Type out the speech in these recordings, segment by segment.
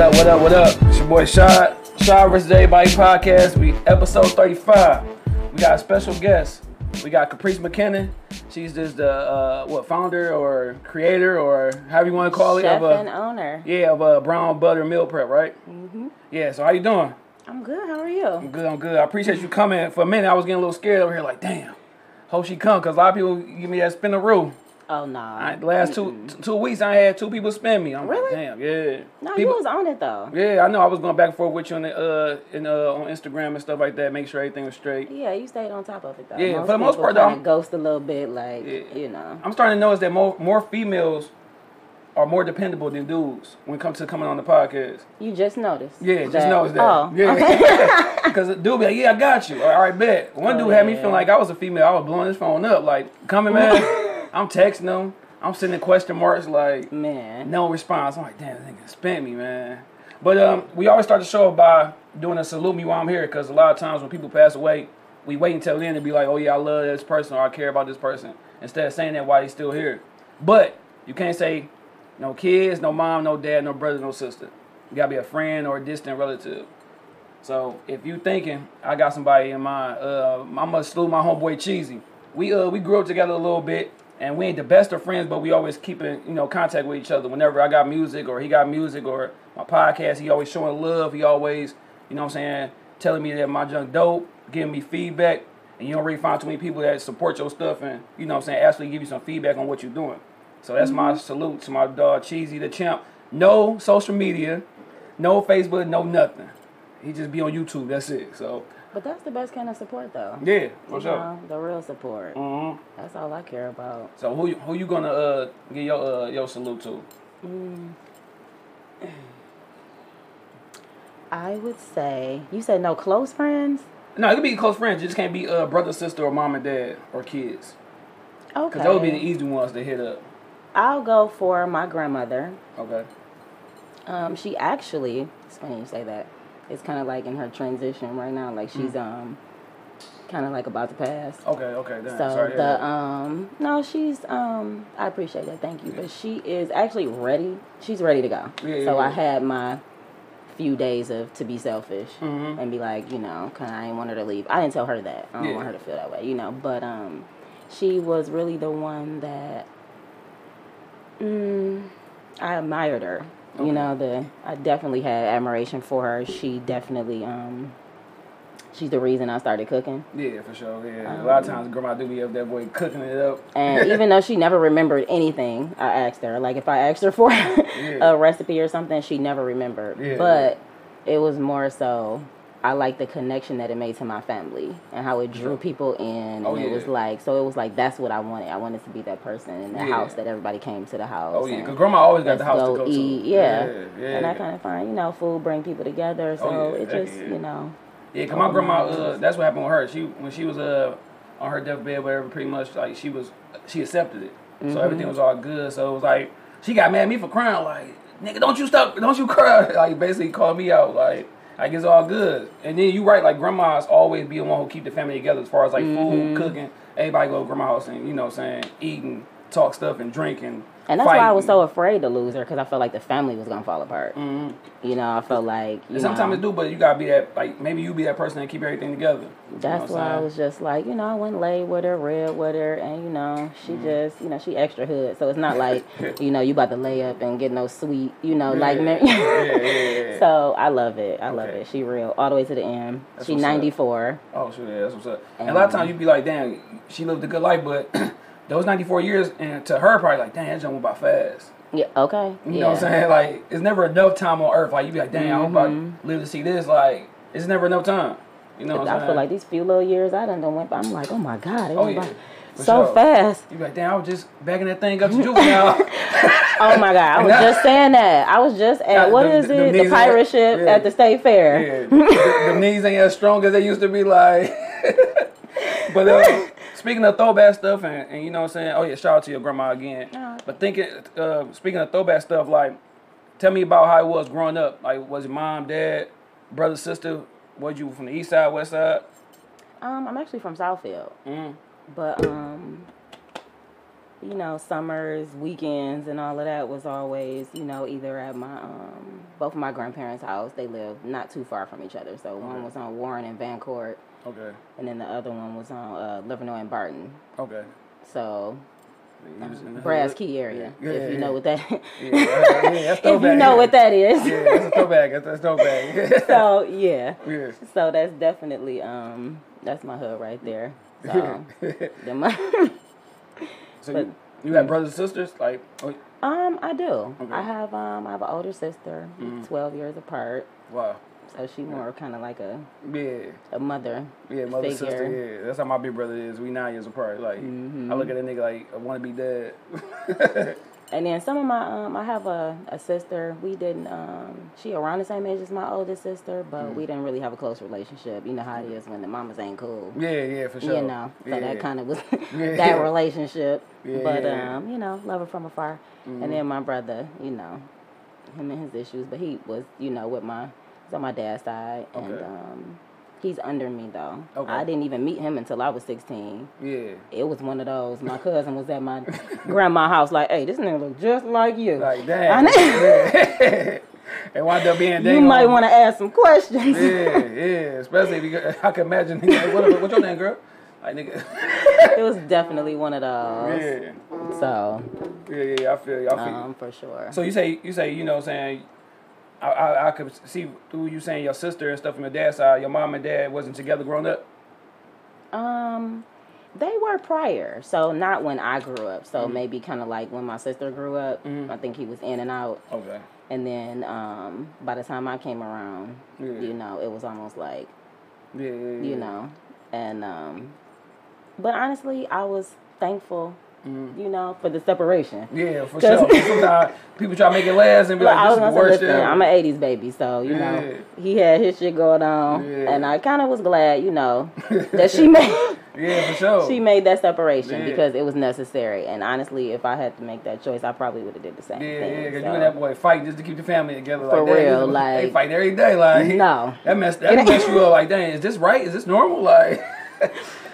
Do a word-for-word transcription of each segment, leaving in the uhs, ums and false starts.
What up, what up, what up? It's your boy Shad. Shad Vs Everybody podcast. We episode thirty-five. We got a special guest. We got Caprice McKinnon. She's just the uh, what founder or creator or however you want to call it. Chef of a, and owner. Yeah, of a Brown Butter Meal Prep, right? Mm-hmm. Yeah, so how you doing? I'm good. How are you? I'm good, I'm good. I appreciate you coming. For a minute, I was getting a little scared over here, like, damn. Hope she come, because a lot of people give me that spin the room. Oh, no. Nah. Last two t- two weeks, I had two people spin me. I'm really? Like, damn, yeah. No, people, you was on it, though. Yeah, I know. I was going back and forth with you on the, uh, in, uh, on Instagram and stuff like that, make sure everything was straight. Yeah, you stayed on top of it, though. Yeah, most for the most part, though. I'm, ghost a little bit, like, yeah. You know. I'm starting to notice that more, more females are more dependable than dudes when it comes to coming on the podcast. You just noticed. Yeah, that. just noticed that. Oh, yeah. Because okay. A dude be like, yeah, I got you. All right, bet. One oh, dude had yeah. me feeling like I was a female. I was blowing his phone up. Like, coming, man. I'm texting them. I'm sending question marks like, man, no response. I'm like, damn, this nigga spent me, man. But um, we always start the show by doing a salute me while I'm here, because a lot of times when people pass away, we wait until then to be like, oh, yeah, I love this person or I care about this person, instead of saying that while they still here. But you can't say no kids, no mom, no dad, no brother, no sister. You got to be a friend or a distant relative. So if you thinking, I got somebody in mind, uh, I must salute my homeboy Cheesy. We uh, we grew up together a little bit. And we ain't the best of friends, but we always keep in, you know, contact with each other. Whenever I got music or he got music or my podcast, he always showing love. He always, you know what I'm saying, telling me that my junk dope, giving me feedback. And you don't really find too many people that support your stuff and, you know what I'm saying, actually give you some feedback on what you're doing. So that's mm-hmm. my salute to my dog, Cheesy the Champ. No social media, no Facebook, no nothing. He just be on YouTube. That's it. So. But that's the best kind of support, though. Yeah, for sure. Know, the real support. Mm-hmm. That's all I care about. So who who you gonna uh, give your uh, your salute to? Mm. I would say you said no close friends. No, it could be close friends. It just can't be uh, brother, sister, or mom and dad or kids. Okay. Because those would be the easy ones to hit up. I'll go for my grandmother. Okay. Um, she actually. It's funny you say that. It's kind of like in her transition right now. Like she's um, kind of like about to pass. Okay, okay. Then. So Sorry, the yeah. um, no, she's um, I appreciate that. Thank you, yeah. But she is actually ready. She's ready to go. Yeah, so yeah, I yeah. had my few days of to be selfish mm-hmm. and be like, you know, kind of I didn't want her to leave. I didn't tell her that. I don't yeah. want her to feel that way, you know. But um, she was really the one that mm, I admired her. Okay. You know, the I definitely had admiration for her. She definitely, um, she's the reason I started cooking. Yeah, for sure. Yeah, um, a lot of times, grandma do be up that boy cooking it up. And even though she never remembered anything, I asked her. Like if I asked her for yeah. a recipe or something, she never remembered. Yeah, but yeah. it was more so I like the connection that it made to my family and how it drew people in. Oh, and it yeah. was like, so it was like, that's what I wanted. I wanted to be that person in the yeah. house that everybody came to the house. Oh, yeah, because grandma always got the house go to go eat. to. Yeah. Yeah, yeah. And I kind of find, you know, food bring people together. So oh, yeah. it just, yeah. you know. Yeah, because my grandma, uh, that's what happened with her. She When she was uh, on her deathbed, whatever, pretty much, like, she was, she accepted it. Mm-hmm. So everything was all good. So it was like, she got mad at me for crying. Like, nigga, don't you stop, don't you cry. Like, basically called me out, like. Like, it's all good. And then you right, like, grandmas always be the one who keep the family together as far as, like, mm-hmm. food, cooking. Everybody go to grandma's house and, you know what I'm saying, eating, talk stuff and drinking. And that's fighting. Why I was so afraid to lose her, because I felt like the family was going to fall apart. Mm-hmm. You know, I felt like, you know, sometimes it do, but you got to be that, like, maybe you be that person that keep everything together. That's why I was just like, you know, I went lay with her, read with her, and, you know, she mm-hmm. just, you know, she extra hood. So it's not like, you know, you about to lay up and get no sweet, you know, yeah. like. yeah, yeah, yeah. So I love it. I okay. love it. She real. All the way to the end. That's she ninety-four. Up. Oh, sure. Yeah, that's what's up. And, and a lot of times you be like, damn, she lived a good life, but... Those ninety-four years, and to her, probably like, dang, that jump went by fast. Yeah, okay. You yeah. know what I'm saying? Like, it's never enough time on earth. Like, you be like, dang, mm-hmm. I hope I live to see this. Like, it's never enough time. You know what I I'm saying? I feel like these few little years I done, done went by, I'm like, oh my God, it oh, went yeah. by so sure. fast. You be like, dang, I was just backing that thing up to juvenile. Oh my God, I was I, just saying that. I was just at, nah, what them, is them it? The pirate ship yeah. at the state fair. Yeah, the, the knees ain't as strong as they used to be, like. But, uh, speaking of throwback stuff, and, and you know what I'm saying, oh yeah, shout out to your grandma again. Uh-huh. But thinking, uh, speaking of throwback stuff, like, tell me about how it was growing up. Like, was it mom, dad, brother, sister? Was you from the east side, west side? Um, I'm actually from Southfield. Mm. But um, you know, summers, weekends, and all of that was always, you know, either at my, um, both my grandparents' house. They lived not too far from each other. So okay. One was on Warren and Vancourt. Okay. And then the other one was on uh, Livernois and Barton. Okay. So, um, Brad's key area, yeah. if you know what that is. If you know what that is. Yeah, that's a throwback. That's a throwback. So, yeah. Yes. So, that's definitely, um, that's my hood right there. So, then my... So but, you, you have brothers and sisters, like? Oh. Um, I do. Okay. I have um, I have an older sister, mm-hmm. twelve years apart. Wow. So she more yeah. kind of like a yeah a mother. Yeah, mother figure. Sister. Yeah, that's how my big brother is. We nine years apart. Like mm-hmm. I look at a nigga like I want to be dead. And then some of my um, I have a, a sister. We didn't um, she around the same age as my oldest sister, but mm-hmm. we didn't really have a close relationship. You know how it is when the mamas ain't cool. Yeah, yeah, for sure. You know, so yeah, that yeah. kind of was yeah. that relationship. Yeah, but yeah. um, you know, love her from afar. Mm-hmm. And then my brother, you know, him and his issues, but he was, you know, with my he's on my dad's side, okay. and um, he's under me, though. Okay. I didn't even meet him until I was sixteen. Yeah. It was one of those. My cousin was at my grandma's house like, hey, this nigga look just like you. Like, damn. It wound up being dang. You might want to ask some questions. Yeah, yeah. Especially because I can imagine. Like, what, what's your name, girl? Like, nigga. It was definitely one of those. Yeah. So. Yeah, yeah, yeah. I feel you. I feel um, for sure. So you say, you say, you know what I'm saying, I, I I could see through you saying your sister and stuff from your dad's side, your mom and dad wasn't together growing up? Um, they were prior, so not when I grew up. So mm-hmm. maybe kind of like when my sister grew up, mm-hmm. I think he was in and out. Okay. And then um, by the time I came around, yeah. you know, it was almost like, yeah, yeah, yeah. you know. And um, but honestly, I was thankful. Mm-hmm. You know, for the separation. Yeah, for sure. Sometimes people try to make it last and be like, like this I was is the worst listen, shit. I'm an eighties baby, so, you yeah. know, he had his shit going on. Yeah. And I kind of was glad, you know, that she made yeah, for sure. she made that separation yeah. because it was necessary. And honestly, if I had to make that choice, I probably would have did the same yeah, thing. Yeah, because so. You and that boy fight just to keep the family together. For like real, that. Like. They fight every day. Like, no. That messed that mess you up. Like, dang, is this right? Is this normal? Like...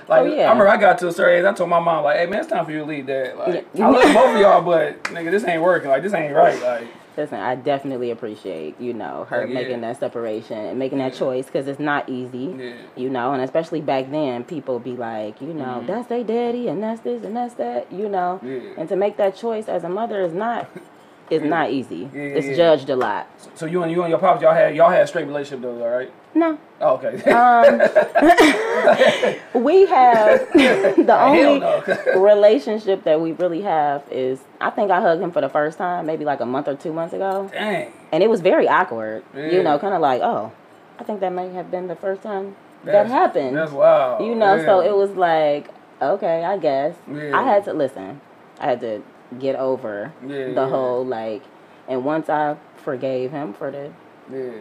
Like, oh, yeah. I remember I got to a certain age, I told my mom, like, hey, man, it's time for you to leave, Dad. Like, yeah. I love both of y'all, but, nigga, this ain't working. Like, this ain't right. Like, listen, I definitely appreciate, you know, her yeah. making that separation and making yeah. that choice because it's not easy, yeah. you know, and especially back then, people be like, you know, mm-hmm. that's they daddy and that's this and that's that, you know, yeah. and to make that choice as a mother is not... It's yeah. not easy. Yeah, yeah, it's yeah. judged a lot. So, so you and you and your pops, y'all had y'all had a straight relationship though, all right? No. Oh, okay. Um, we have the only no. relationship that we really have is I think I hugged him for the first time maybe like a month or two months ago. Dang. And it was very awkward. Yeah. You know, kind of like oh, I think that may have been the first time that's, that happened. That's wild. You know, yeah. so it was like okay, I guess yeah. I had to listen. I had to. Get over yeah, the yeah. whole like, and once I forgave him for the yeah.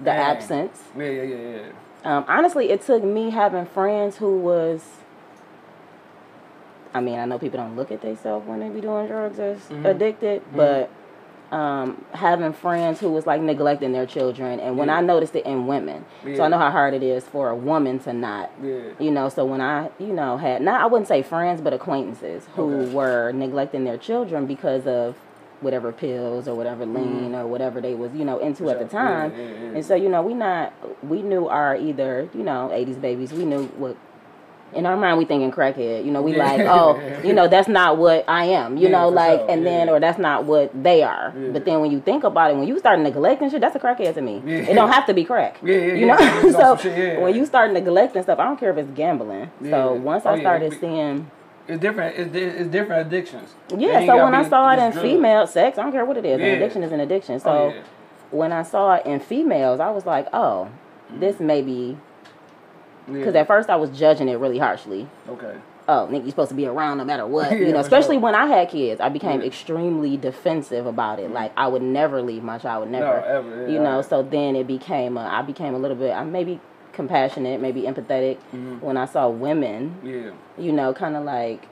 the Dang. absence. Yeah, yeah, yeah, yeah. Um, honestly, it took me having friends who was. I mean, I know people don't look at themselves when they be doing drugs or mm-hmm. addicted, mm-hmm. but um, having friends who was like neglecting their children, and when yeah. I noticed it in women, yeah. so I know how hard it is for a woman to not, yeah. you know. So when I, you know, had not I wouldn't say friends, but acquaintances who okay. were neglecting their children because of whatever pills or whatever lean mm. or whatever they was, you know, into sure. at the time. Yeah, yeah, yeah. And so you know, we not we knew our either, you know, eighties babies. We knew what. In our mind, we thinking crackhead. You know, we yeah. like, oh, you know, that's not what I am. You yeah, know, like, sure. and yeah. then, or that's not what they are. Yeah. But then when you think about it, when you start neglecting shit, that's a crackhead to me. Yeah. It don't have to be crack. Yeah, yeah, you know? Yeah. So shit, yeah. when you start neglecting stuff, I don't care if it's gambling. Yeah. So once oh, I started yeah. seeing... It's different. It's, it's different addictions. Yeah, so when I saw it in drugs. Female sex, I don't care what it is. Yeah. An addiction is an addiction. So oh, yeah. when I saw it in females, I was like, oh, mm-hmm. this may be... Because yeah. at first I was judging it really harshly. Okay. Oh, nigga, you're supposed to be around no matter what. yeah, you know, especially sure. when I had kids, I became yeah. extremely defensive about it. Mm-hmm. Like, I would never leave my child. I would never. No, ever. Yeah, you know, right. so then it became, a, I became a little bit, I maybe compassionate, maybe empathetic mm-hmm. when I saw women. Yeah. You know, kind of like,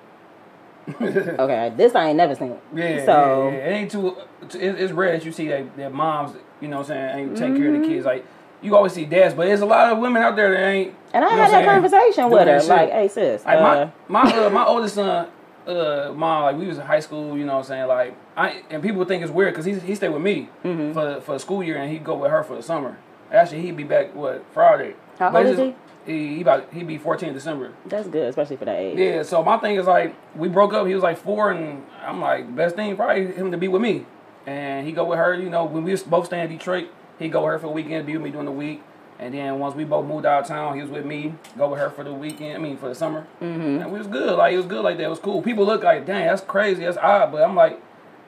okay, this I ain't never seen. Yeah. So. Yeah, yeah. It ain't too, it's rare that you see that, that moms, you know what I'm saying, ain't take mm-hmm. care of the kids. Like, you always see dads, but there's a lot of women out there that ain't. And I you know had that saying? Conversation with her, like, hey sis. Like uh, my my, uh, my oldest son, uh, mom, like, we was in high school, you know what I'm saying? Like, I and people think it's weird because he, he stayed with me mm-hmm. for for the school year, and he'd go with her for the summer. Actually, he'd be back, what, Friday. How but old just, is he? He, he about, he'd be fourteen in December. That's good, especially for that age. Yeah, so my thing is, like, we broke up. He was, like, four, and I'm like, best thing probably him to be with me. And he go with her, you know, when we was both staying in Detroit, he'd go with her for the weekend, be with me during the week. And then once we both moved out of town, he was with me, go with her for the weekend, I mean, for the summer. Mm-hmm. And we was good. Like, it was good like that. It was cool. People look like, dang, that's crazy. That's odd. But I'm like,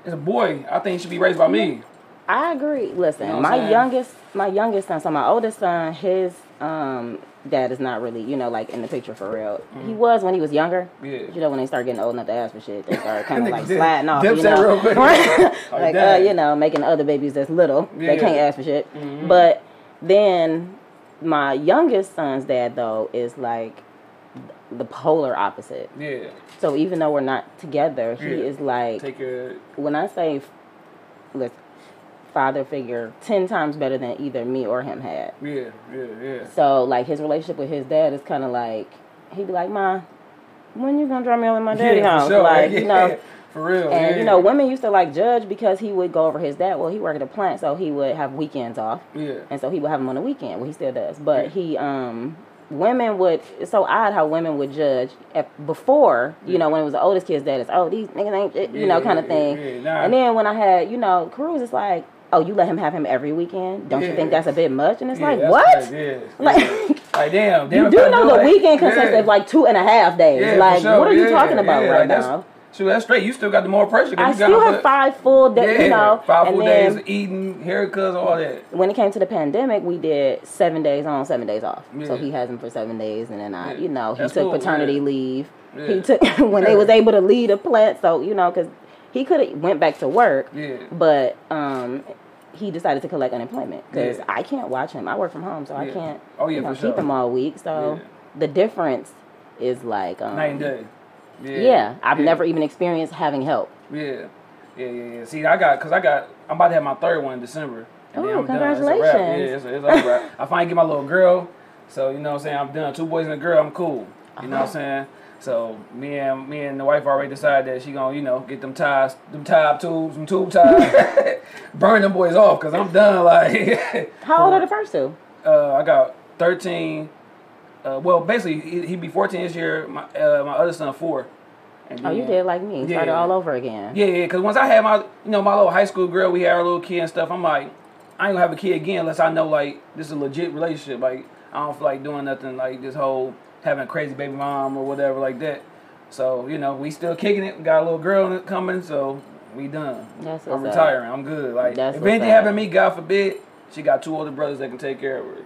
it's a boy. I think he should be raised by me. I agree. Listen, you know my saying? youngest, my youngest son, so my oldest son, his um, dad is not really, you know, like, in the picture for real. Mm-hmm. He was when he was younger. Yeah. You know, when they start getting old enough to ask for shit, they start kind of, like, sliding off, you know. Real quick. like, like uh, you know, making other babies that's little. Yeah. They can't ask for shit. Mm-hmm. But then... my youngest son's dad, though, is, like, the polar opposite. Yeah. So even though we're not together, he yeah. is, like... Take a... When I say, listen, father figure, ten times better than either me or him had. Yeah, yeah, yeah. So, like, his relationship with his dad is kind of like... He'd be like, Ma, when you gonna drive me over to my daddy's yeah, house? Sure. Like, yeah. you know... For real, and yeah. you know, women used to like judge because he would go over his dad. Well, he worked at a plant, so he would have weekends off. Yeah, and so he would have him on the weekend. Well, he still does, but yeah. he, um, women would. It's so odd how women would judge at, before. You yeah. know, when it was the oldest kid's dad, it's oh these niggas ain't it, you yeah, know kind of yeah, thing. Yeah, nah. And then when I had you know Cruz, it's like oh you let him have him every weekend. Don't yeah. you think that's a bit much? And it's yeah, like what? Yeah. Like. Like, damn, damn. You do know the like, weekend consists yeah. of like two and a half days. Yeah, like, sure. what are yeah, you talking about yeah, right like now? So that's straight. You still got the more pressure. I you still got have the, five full days, yeah, you know. Five full days of eating, haircuts, all that. When it came to the pandemic, we did seven days on, seven days off. Yeah. So he has him for seven days, and then I, yeah. you know, he that's took cool, paternity yeah. leave. Yeah. He took when yeah. they was able to leave the plant. So you know, because he could have went back to work, yeah. but um, he decided to collect unemployment because yeah. I can't watch him. I work from home, so yeah. I can't. Oh yeah, you know, for sure. keep him all week. So yeah. the difference is like um, night and day. Yeah, yeah, I've yeah. never even experienced having help. Yeah, yeah, yeah, yeah. See, I got, because I got, I'm about to have my third one in December. And oh, I'm congratulations. Done. It's a wrap. Yeah, it's, it's a wrap. I finally get my little girl, so, you know what I'm saying, I'm done. Two boys and a girl, I'm cool. You uh-huh. know what I'm saying? So, me and me and the wife already decided that she gonna, you know, get them ties, them tie tubes, them tube ties, burn them boys off, because I'm done, like. How old are the first two? Uh, I got thirteen. Uh, well, basically, he, he'd be fourteen this year. My uh, my other son, four. And oh, then, you did like me. Started yeah. all over again. Yeah, yeah. Because once I had my, you know, my little high school girl, we had our little kid and stuff. I'm like, I ain't gonna have a kid again unless I know like this is a legit relationship. Like I don't feel like doing nothing like this whole having a crazy baby mom or whatever like that. So you know, we still kicking it. We got a little girl coming, so we done. That's I'm retiring. Up. I'm good. Like That's if anything happened to me, God forbid, she got two older brothers that can take care of her.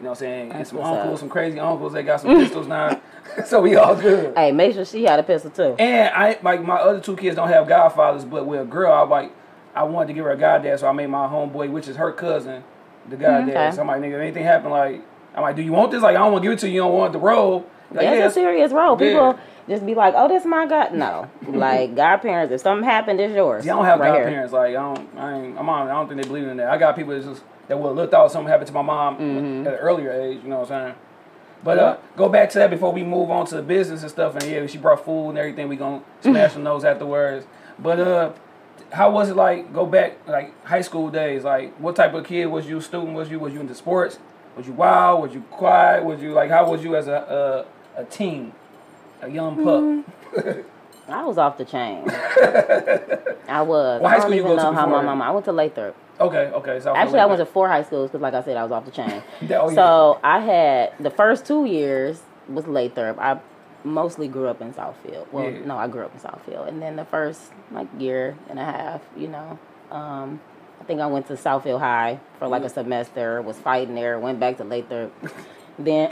You know what I'm saying? That's and some uncles, up. some crazy uncles, they got some pistols now. So we all good. Hey, make sure she had a pistol too. And I like my other two kids don't have godfathers, but with a girl, I like I wanted to give her a goddad, so I made my homeboy, which is her cousin, the goddad. Okay. So I'm like, nigga, if anything happen, like I'm like, do you want this? Like I don't want to give it to you, you don't want the role. Like, that's yeah, a serious role. People yeah. just be like, oh, this my god. No. Like godparents, if something happened, it's yours. Yeah, I don't have right godparents. Here. Like I don't I ain't I'm on I don't think they believe in that. I got people that just that would have looked out if something happened to my mom mm-hmm. at an earlier age, you know what I'm saying? But yeah. uh, go back to that before we move on to the business and stuff. And yeah, she brought food and everything. We going to smash on those afterwards. But uh, how was it like, go back, like high school days? Like, what type of kid was you, student was you? Was you into sports? Was you wild? Was you quiet? Was you like, how was you as a, a, a teen, a young pup? Mm-hmm. I was off the chain. I was. Well, I don't even know how my mama. I went to Lathrup. Okay, okay. So actually, I went to four high schools because, like I said, I was off the chain. Oh, yeah. So I had the first two years was Lathrup. I mostly grew up in Southfield. Well, yeah. no, I grew up in Southfield, and then the first like year and a half, you know, um, I think I went to Southfield High for like yeah. a semester. Was fighting there. Went back to Lathrup. Then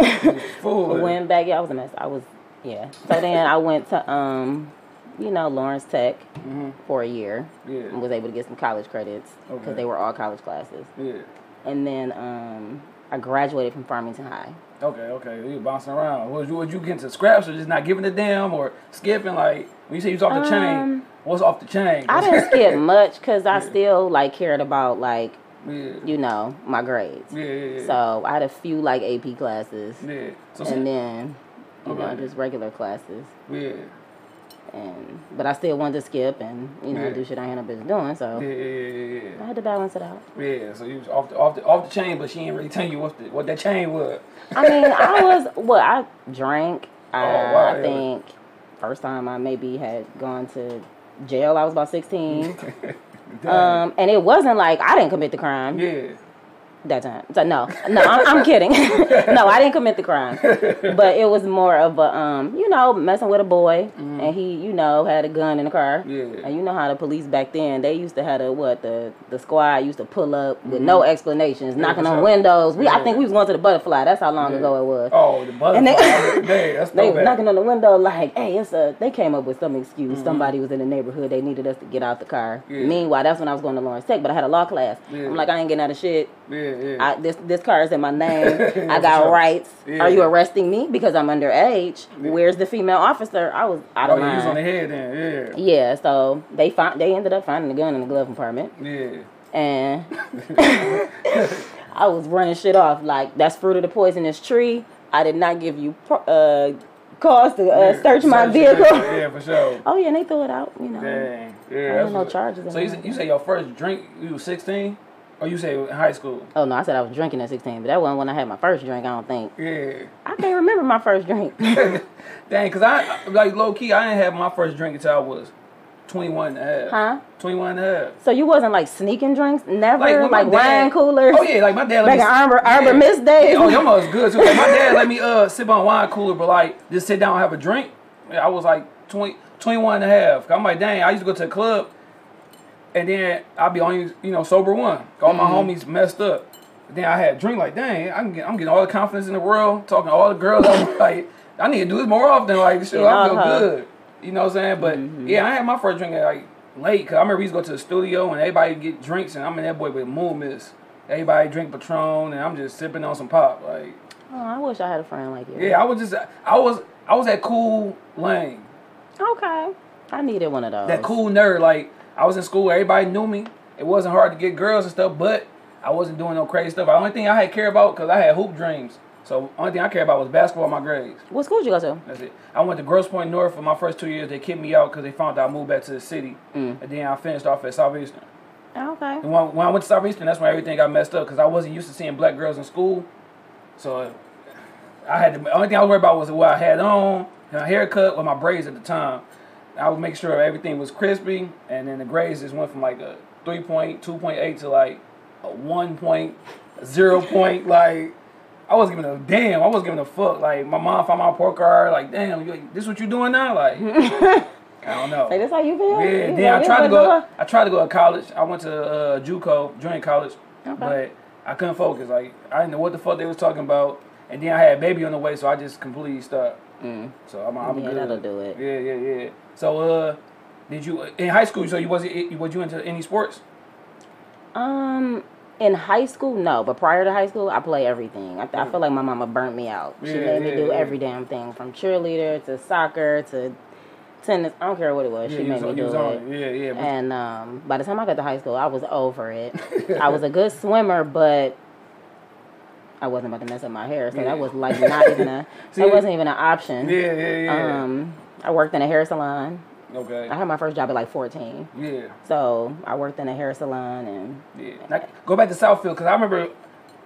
went back. Yeah, I was a mess. I was yeah. So then I went to um. you know, Lawrence Tech mm-hmm. for a year yeah. and was able to get some college credits because okay. they were all college classes. Yeah. And then um, I graduated from Farmington High. Okay, okay. You were bouncing around. Was you, was you getting to scraps or just not giving a damn or skipping? Like, when you say you was off the um, chain, what's off the chain? I didn't skip much because I yeah. still, like, cared about, like, yeah. you know, my grades. Yeah, yeah, yeah. So I had a few, like, A P classes. Yeah. So, and then, you okay. know, just regular classes. Yeah. And but I still wanted to skip and, you know, yeah. do shit I ain't no business doing, so yeah, yeah, yeah, yeah. I had to balance it out. Yeah, so you was off the off the off the chain, but she ain't really telling you what the, what that chain was. I mean, I was well, I drank. Oh, I, wow, I think was... first time I maybe had gone to jail, I was about sixteen. um, and it wasn't like I didn't commit the crime. Yeah. That time. So no, no, I'm, I'm kidding. No, I didn't commit the crime. But it was more of a, um, you know, messing with a boy. Mm-hmm. And he, you know, had a gun in the car. Yeah. And you know how the police back then, they used to have the, what, the, the squad used to pull up with mm-hmm. no explanations, yeah, knocking on up. windows. We, yeah. I think we was going to the Butterfly. That's how long yeah. ago it was. Oh, the Butterfly. And they, yeah, that's they were knocking on the window like, hey, it's a, they came up with some excuse. Mm-hmm. Somebody was in the neighborhood. They needed us to get out the car. Yeah. Meanwhile, that's when I was going to Lawrence Tech, but I had a law class. Yeah. I'm like, I ain't getting out of shit. Yeah. Yeah. I, this this car is in my name. I got rights. Yeah. Are you arresting me because I'm underage? Yeah. Where's the female officer? I was out oh, of line. Was on the head then. Yeah. Yeah. So they find they ended up finding the gun in the glove compartment. Yeah. And I was running shit off like that's fruit of the poisonous tree. I did not give you uh, cause to uh, yeah. search my search vehicle. It. Yeah, for sure. Oh yeah, and they threw it out. You know. Dang. Yeah. I had no charges. So you say, you say your first drink you was sixteen. Oh, you say in high school? Oh, no, I said I was drinking at sixteen, but that wasn't when I had my first drink, I don't think. Yeah. I can't remember my first drink. Dang, because I, like, low-key, I didn't have my first drink until I was twenty-one and a half. Huh? twenty-one and a half. So you wasn't, like, sneaking drinks? Never? Like, like dad, wine coolers? Oh, yeah, like, my dad let like me... Like an Arbor, Arbor yeah. Mist days? Yeah, oh, your mother's good, too. Like, my dad let me uh sip on wine cooler, but, like, just sit down and have a drink. I was, like, twenty, twenty-one and a half. I'm like, dang, I used to go to a club. And then I'll be only, you know, sober one. All my mm-hmm. homies messed up. Then I had a drink like, dang, I'm getting, I'm getting all the confidence in the world, talking to all the girls. I'm like, I need to do this more often. Like, shit, I feel good. You know what I'm saying? But, mm-hmm. yeah, I had my first drink at, like, late. Because I remember we used to go to the studio and everybody get drinks. And I'm in that boy with Moon Mist. Everybody drink Patron. And I'm just sipping on some pop. Like, oh, I wish I had a friend like you. Yeah, I was just, I was, I was that cool lane. Okay. I needed one of those. That cool nerd, like. I was in school. Everybody knew me. It wasn't hard to get girls and stuff, but I wasn't doing no crazy stuff. The only thing I had care about, because I had hoop dreams. So the only thing I cared about was basketball and my grades. What school did you go to? That's it. I went to Gross Point North for my first two years. They kicked me out because they found out I moved back to the city. Mm. And then I finished off at Southeastern. Okay. And when, when I went to Southeastern, that's when everything got messed up because I wasn't used to seeing black girls in school. So I had to, the only thing I was worried about was what I had on, my haircut, or my braids at the time. I would make sure everything was crispy, and then the grades just went from like a three point, two point eight to like a one point, zero point. Like, I wasn't giving a damn. I wasn't giving a fuck. Like, my mom found my report card. Like, damn, you, this what you doing now? Like, I don't know. Like, that's how you feel? Yeah, you then I tried, to go, I tried to go to college. I went to uh, JUCO during college, okay. But I couldn't focus. Like, I didn't know what the fuck they was talking about. And then I had a baby on the way, so I just completely stopped. Mm. So I'm, I'm yeah, good. That'll do it. Yeah, yeah, yeah. So, uh, did you in high school? So you wasn't was you into any sports? Um, in high school, no. But prior to high school, I played everything. I, th- mm. I feel like my mama burnt me out. She yeah, made yeah, me do yeah. every damn thing, from cheerleader to soccer to tennis. I don't care what it was. Yeah, she made was, me do it. On. Yeah, yeah. But and um, by the time I got to high school, I was over it. I was a good swimmer, but. I wasn't about to mess up my hair, so yeah. that was like not even a, See, that wasn't even an option. Yeah, yeah, yeah. Um, I worked in a hair salon. Okay. I had my first job at like fourteen. Yeah. So I worked in a hair salon and. Yeah. Now, go back to Southfield because I remember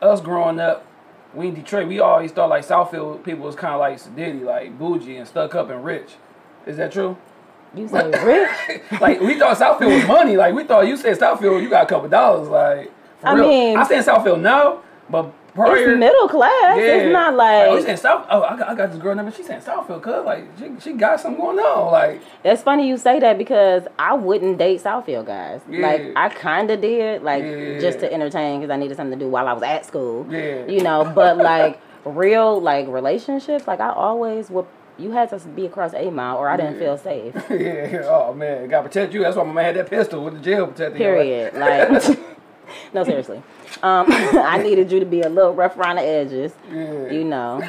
us growing up. We in Detroit, we always thought like Southfield people was kind of like sedity, like bougie and stuck up and rich. Is that true? You said rich? Like we thought Southfield was money. Like we thought you said Southfield, you got a couple dollars. Like for I real. mean, I say Southfield now, but. Prior. It's middle class. Yeah. It's not like... like oh, saying South, oh I, got, I got this girl number. She's saying Southfield, cuz. Like, she, she got something going on. Like... It's funny you say that because I wouldn't date Southfield guys. Yeah. Like, I kind of did. Like, yeah. just to entertain because I needed something to do while I was at school. Yeah. You know, but like, real, like, relationships, like, I always would... You had to be across eight mile, or I didn't yeah. feel safe. Yeah. Oh, man. God protect you. That's why my man had that pistol with the jail protecting you. Period. Like... No, seriously. Um, I needed you to be a little rough around the edges. Yeah. You know.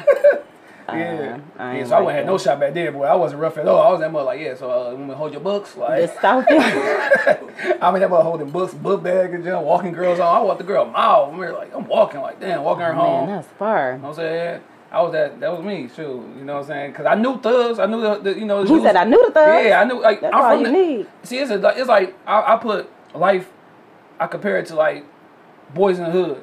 Yeah. Uh, I yeah, so like I wouldn't have no shot back there, boy. I wasn't rough at all. I was that mother like, yeah, so uh, you want me to hold your books? Like, the Southfield. I mean, that mother holding books, book bag and jump, walking girls on. I walked the girl a mile. I'm like, I'm walking like, damn, walking her oh, home. Man, that's far. You know what I'm saying? I was that. That was me, too. You know what I'm saying? Because I knew thugs. I knew the, the you know. The he dudes. Said I knew the thugs. Yeah, I knew. Like, that's I'm all from you the, need. See, it's, a, it's like I, I put life. I compare it to like boys in the hood.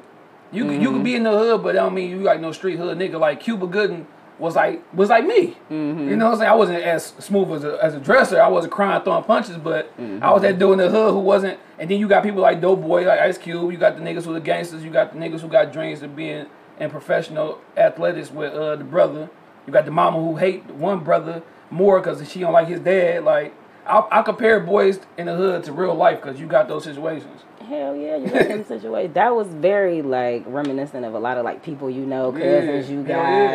You mm-hmm. you can be in the hood, but I don't mean you like no street hood nigga. Like Cuba Gooden was like was like me. Mm-hmm. You know what I'm saying? I wasn't as smooth as a, as a dresser. I wasn't crying, throwing punches, but mm-hmm. I was that dude in the hood who wasn't. And then you got people like Doughboy, like Ice Cube. You got the niggas who the gangsters. You got the niggas who got dreams of being in professional athletics with uh, the brother. You got the mama who hate one brother more because she don't like his dad. Like I, I compare boys in the hood to real life because you got those situations. Hell yeah, you got them situations. That was very, like, reminiscent of a lot of, like, people you know, cousins yeah, you got,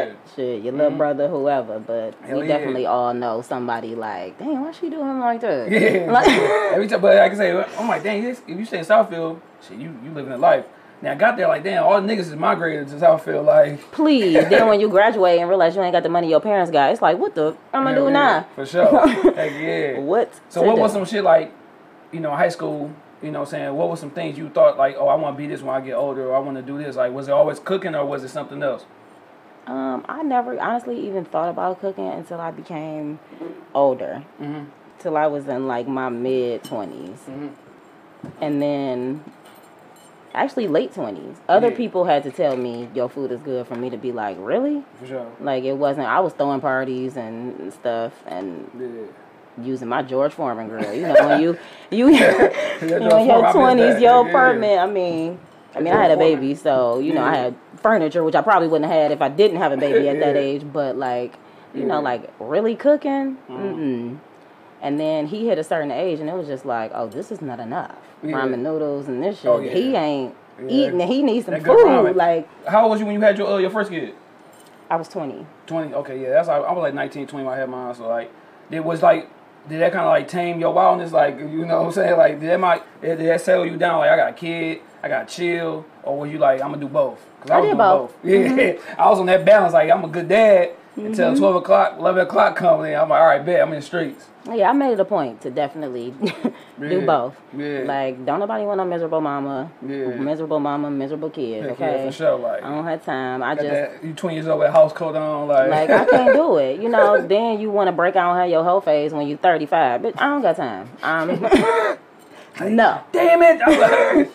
yeah. shit, your little mm-hmm. brother, whoever. But hell we yeah. definitely all know somebody like, dang, why she doing like that? Yeah. Like, every time, but like I say, I'm like, dang, this, if you stay in Southfield, shit, you, you living a life. Now, I got there like, damn, all the niggas is migrated to Southfield, like. Please. Then when you graduate and realize you ain't got the money your parents got, it's like, what the, I'm going to do yeah, now? For sure. Heck yeah. What? So what do? was some shit like, you know, high school, you know what I'm saying? What were some things you thought, like, oh, I want to be this when I get older, or I want to do this? Like, was it always cooking, or was it something else? Um, I never honestly even thought about cooking until I became older. Mm-hmm. Till I was in, like, my mid-twenties. Mm-hmm. And then, actually, late twenties. Other yeah. people had to tell me, your food is good, for me to be like, really? For sure. Like, it wasn't. I was throwing parties and stuff, and... Yeah. Using my George Foreman grill, you know, when you you, yeah, you know, in your twenties, your yeah. apartment. I mean, I mean, George I had a baby, Foreman. so you know, yeah. I had furniture, which I probably wouldn't have had if I didn't have a baby at yeah. that age. But like, you yeah. know, like really cooking. Mm-hmm. Mm-mm. And then he hit a certain age, and it was just like, oh, this is not enough. Yeah. Ramen noodles and this shit. Oh, yeah. He ain't yeah. eating. He needs some that food. Like, how old was you when you had your uh, your first kid? I was twenty. Twenty. Okay, yeah, that's I, I was like nineteen, twenty when I had mine. So like, it was like. Did that kind of, like, tame your wildness? Like, you know what I'm saying? Like, did that, might, did that settle you down? Like, I got a kid, I got to chill. Or were you like, I'm going to do both? Because I, I was did doing both. both. Mm-hmm. Yeah. I was on that balance. Like, I'm a good dad mm-hmm. until twelve o'clock, eleven o'clock comes in. I'm like, all right, bet, I'm in the streets. Yeah, I made it a point to definitely yeah. do both. Yeah. Like, don't nobody want no miserable mama. Yeah. Miserable mama, miserable kids, yeah, okay? Yeah, for sure. Like, I don't have time. I just... That, you twenty years old with a house coat on, like... Like, I can't do it. You know, then you want to break out and have your whole phase when you're thirty-five. But I don't got time. Um, no. Damn it! I'm like,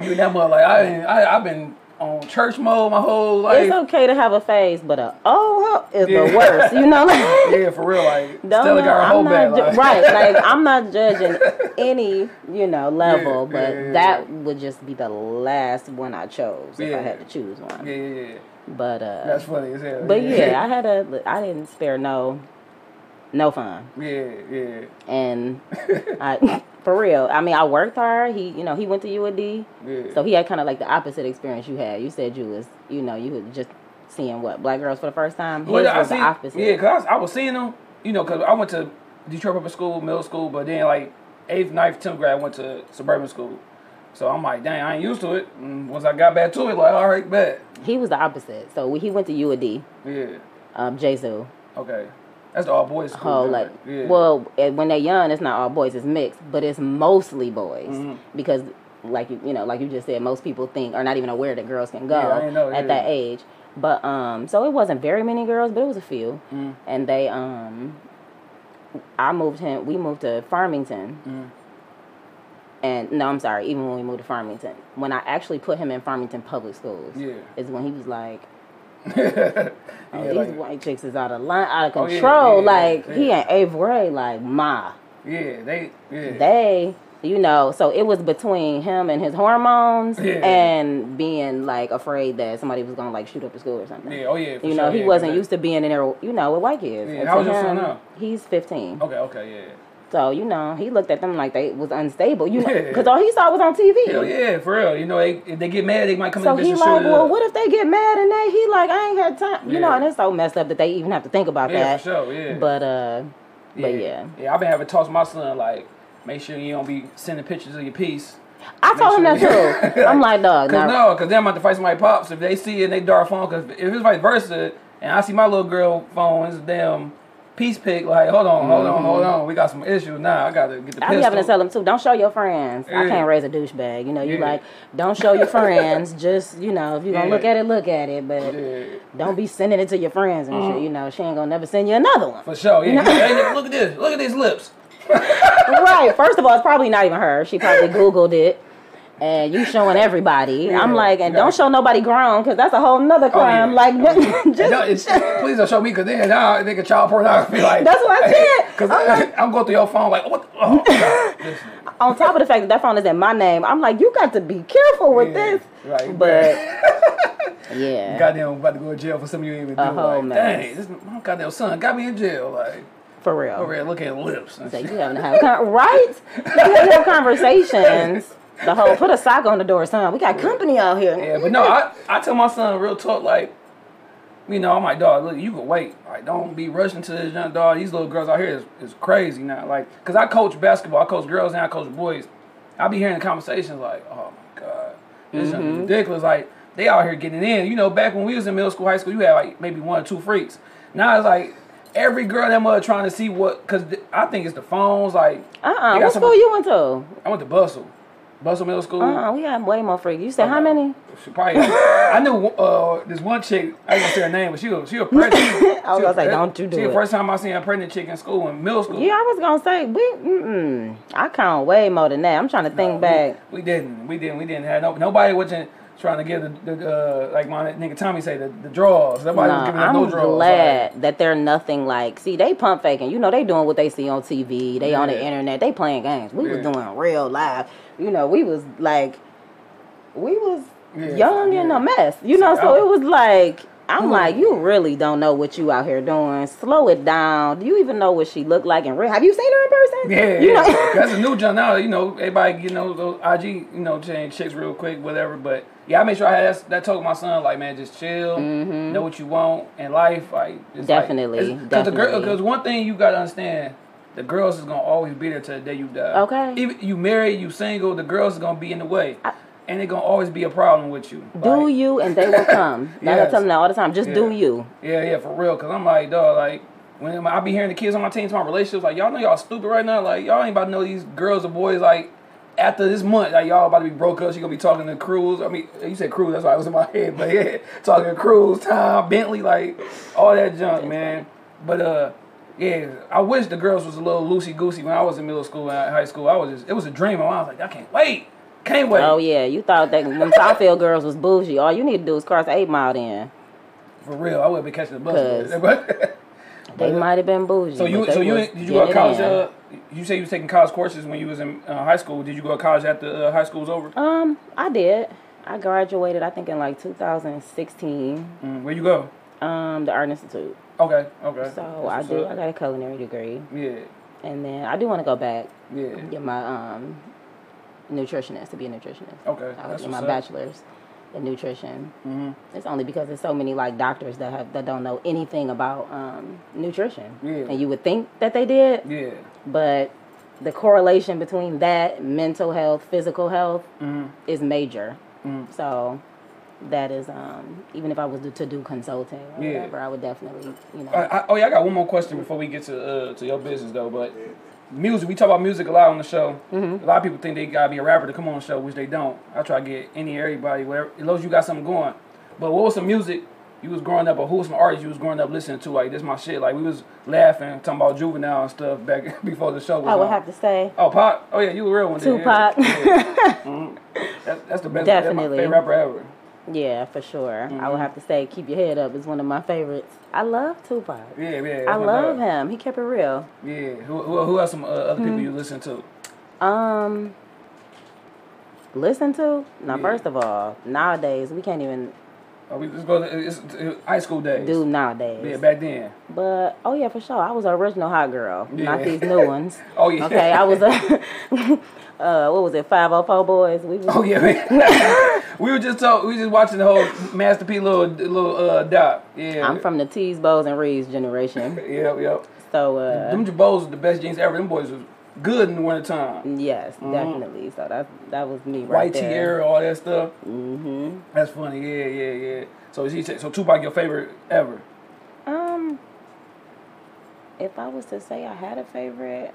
you that mother, like, I, I, I've been... on church mode my whole life. It's okay to have a phase, but a oh is yeah. the worst. You know, like yeah, for real, like don't Stella know, got her I'm whole bag, ju- like. Right, like I'm not judging any you know level, yeah, but yeah, yeah, that yeah. would just be the last one I chose if yeah. I had to choose one. Yeah, yeah, yeah. But uh, that's funny as hell. But yeah, yeah I had a I didn't spare no. No fun. Yeah, yeah. And I, for real, I mean, I worked hard. He, you know, he went to U of D. Yeah. So he had kind of like the opposite experience you had. You said you was, you know, you was just seeing what black girls for the first time. His well, I was seen, the opposite. Yeah, because I, I was seeing them. You know, because I went to Detroit Public School, middle school, but then like eighth, ninth, tenth grade, I went to suburban school. So I'm like, dang, I ain't used to it. And once I got back to it, like, all right, bet. He was the opposite. So he went to U of D. Yeah. Um, Jay-Zoo. Okay. That's the all boys school. Oh, like, yeah. Well, when they're young, it's not all boys. It's mixed, but it's mostly boys mm-hmm. because, like you, you know, like you just said, most people think are not even aware that girls can go yeah, I know, at yeah. that age. But um, so it wasn't very many girls, but it was a few. Mm. And they um, I moved him. We moved to Farmington. Mm. And no, I'm sorry. Even when we moved to Farmington, when I actually put him in Farmington public schools, yeah. is when he was like. oh, yeah, these like, white chicks is out of line, out of control. Oh, yeah, yeah, like yeah. he in eighth grade, like ma. Yeah, they. Yeah. They, you know. So it was between him and his hormones, yeah. and being like afraid that somebody was gonna like shoot up the school or something. Yeah, oh yeah. For you sure, know, he yeah, wasn't used to being in there, you know, with white kids. Yeah, how was your son now? He's fifteen. Okay, okay, yeah. So, you know, he looked at them like they was unstable, you know, because yeah. all he saw was on T V. Hell yeah, for real. You know, they, if they get mad, they might come so in the business. So he like, well, up. What if they get mad and they, he like, I ain't had time. You yeah. know, and it's so messed up that they even have to think about yeah, that. Yeah, for sure, yeah. But, uh, yeah. but yeah. Yeah, I've been having talks with my son, like, make sure you don't be sending pictures of your piece. I make told sure him that, too. I'm like, dog. Because no, because then I'm about to fight somebody pops. If they see it and they dart phone, because if it's vice versa, and I see my little girl phone, it's damn... Peace Pig, like, hold on, hold on, hold on. We got some issues now. I got to get the pistol. I'm having to tell them, too, don't show your friends. Yeah. I can't raise a douchebag. You know, you yeah. like, don't show your friends. Just, you know, if you're going to yeah. look at it, look at it. But yeah. don't be sending it to your friends and mm-hmm. shit. You know, she ain't going to never send you another one. For sure. Yeah. Hey, look at this. Look at these lips. Right. First of all, it's probably not even her. She probably Googled it. And you showing everybody. Yeah, I'm like, and yeah. don't show nobody grown, because that's a whole nother crime. Oh, yeah. Like, oh, yeah. just, don't, please don't show me, because then now they can child pornography. Like, that's what I said. Because I'm, like, I'm going through your phone, like, what? The, oh, on top of the fact that that phone is in my name, I'm like, you got to be careful with yeah, this. Right. But yeah, goddamn, I'm about to go to jail for something you ain't even do. Like, mess. Dang, this my goddamn son got me in jail. Like. For real. For real. Look at lips. So you haven't had con- right. You have conversations. The whole put a sock on the door, son. We got company out here. Yeah, but no, I, I tell my son real talk, like, you know, I'm like, dog, look, you can wait. Like, don't be rushing to this young dog. These little girls out here is, is crazy now. Like, because I coach basketball. I coach girls and I coach boys. I be hearing conversations like, oh, my God. This mm-hmm. is ridiculous. Like, they out here getting in. You know, back when we was in middle school, high school, you had, like, maybe one or two freaks. Now it's like... Every girl that mother trying to see what, because th- I think it's the phones, like. Uh-uh, what school you went to? I went to Bustle. Bustle Middle School. Uh-uh, we had way more freaks. You said uh-huh. how many? She probably, I knew uh, this one chick, I ain't going to say her name, but she was, she was pregnant. I was going to say, don't you do she it. She was the first time I seen a pregnant chick in school, in middle school. Yeah, I was going to say, we, mm-mm. I count way more than that. I'm trying to think no, back. We, we didn't, we didn't, we didn't have, no, nobody wasn't. Trying to give the, the uh, like my nigga Tommy say, the, the draws. Nobody nah, was giving them no draws. I'm glad like. that they're nothing like, see, they pump faking. You know, they doing what they see on T V. They yeah. on the internet. They playing games. We yeah. was doing real live. You know, we was like, we was yeah. young yeah. and a mess. You know, so, so it was like, I'm mm-hmm. like, you really don't know what you out here doing. Slow it down. Do you even know what she looked like in real? Have you seen her in person? Yeah, you know? That's a new job now. You know, everybody, you know, those I G, you know, change chicks real quick, whatever. But yeah, I made sure I had that, that talk with my son. Like, man, just chill. Mm-hmm. Know what you want in life. Like, definitely. Because like, one thing you got to understand, the girls is going to always be there till the day you die. Okay. Even you married, you single, the girls is going to be in the way. I- And it's going to always be a problem with you. Like, do you, and they will come. Yes. I tell them that all the time. Just yeah. do you. Yeah, yeah, for real. Because I'm like, dog, like, when I be hearing the kids on my team, my relationships, like, y'all know y'all stupid right now. Like, y'all ain't about to know these girls or boys, like, after this month, like, y'all about to be broke up. She going to be talking to Cruz. I mean, you said Cruz. That's why I was in my head. But, yeah, talking to Cruz, Tom, Bentley, like, all that junk, man. But, uh, yeah, I wish the girls was a little loosey-goosey when I was in middle school and high school. I was just, it was a dream. And I was like, I can't wait. Can't wait. Oh, yeah. You thought that when Southfield girls was bougie, all you need to do is cross eight mile then. For real. I wouldn't be catching the bus. They might have been bougie. So you so you did you go to college? Uh, you say you was taking college courses when you was in uh, high school. Did you go to college after uh, high school was over? Um, I did. I graduated, I think, in like two thousand sixteen. Mm, where you go? Um, the Art Institute. Okay, okay. So I do. Up. I got a culinary degree. Yeah. And then I do want to go back. Yeah. Get my... um. nutritionist to be a nutritionist. Okay, I was in my bachelor's in nutrition. Mm-hmm. It's only because there's so many like doctors that have that don't know anything about um, nutrition. Yeah, and you would think that they did. Yeah, but the correlation between that, mental health, physical health, mm-hmm. is major. Mm-hmm. So that is um, even if I was to do consulting or yeah. whatever, I would definitely you know. I, I, oh yeah, I got one more question before we get to uh, to your business though, but. Music, we talk about music a lot on the show. Mm-hmm. A lot of people think they gotta be a rapper to come on the show, which they don't. I try to get any, everybody, whatever. As long as you got something going. But what was some music you was growing up, or who was some artists you was growing up listening to? Like, this my shit. Like, we was laughing, talking about Juvenile and stuff back before the show was I would on. have to say. Oh, Pop? Oh, yeah, you a real one. Tupac. Yeah. mm-hmm. that's, that's the best. Definitely. That's my favorite rapper ever. Yeah, for sure. Mm-hmm. I would have to say Keep Your Head Up is one of my favorites. I love Tupac. Yeah, yeah. I love him. He kept it real. Yeah. Who who, who else some uh, other people mm-hmm. you listen to? Um, listen to? Now, yeah. first of all, nowadays, we can't even... Oh, we just go to it's, it's high school days. Do nowadays. Yeah, back then. But, oh, yeah, for sure. I was an original hot girl. Yeah. Not these new ones. oh, yeah. Okay, I was a... Uh, what was it? five oh four Boys. We was oh yeah, man. we were just talk, we were just watching the whole Master P little little uh doc. Yeah. I'm from the T's, Bows, and Reeds generation. yep, yep. So uh, them Bows were the best jeans ever. Them boys was good in the wintertime. Yes, mm-hmm. definitely. So that that was me right White there. White Tierra, all that stuff. Mm-hmm. That's funny. Yeah, yeah, yeah. So is he so Tupac your favorite ever? Um. if I was to say I had a favorite,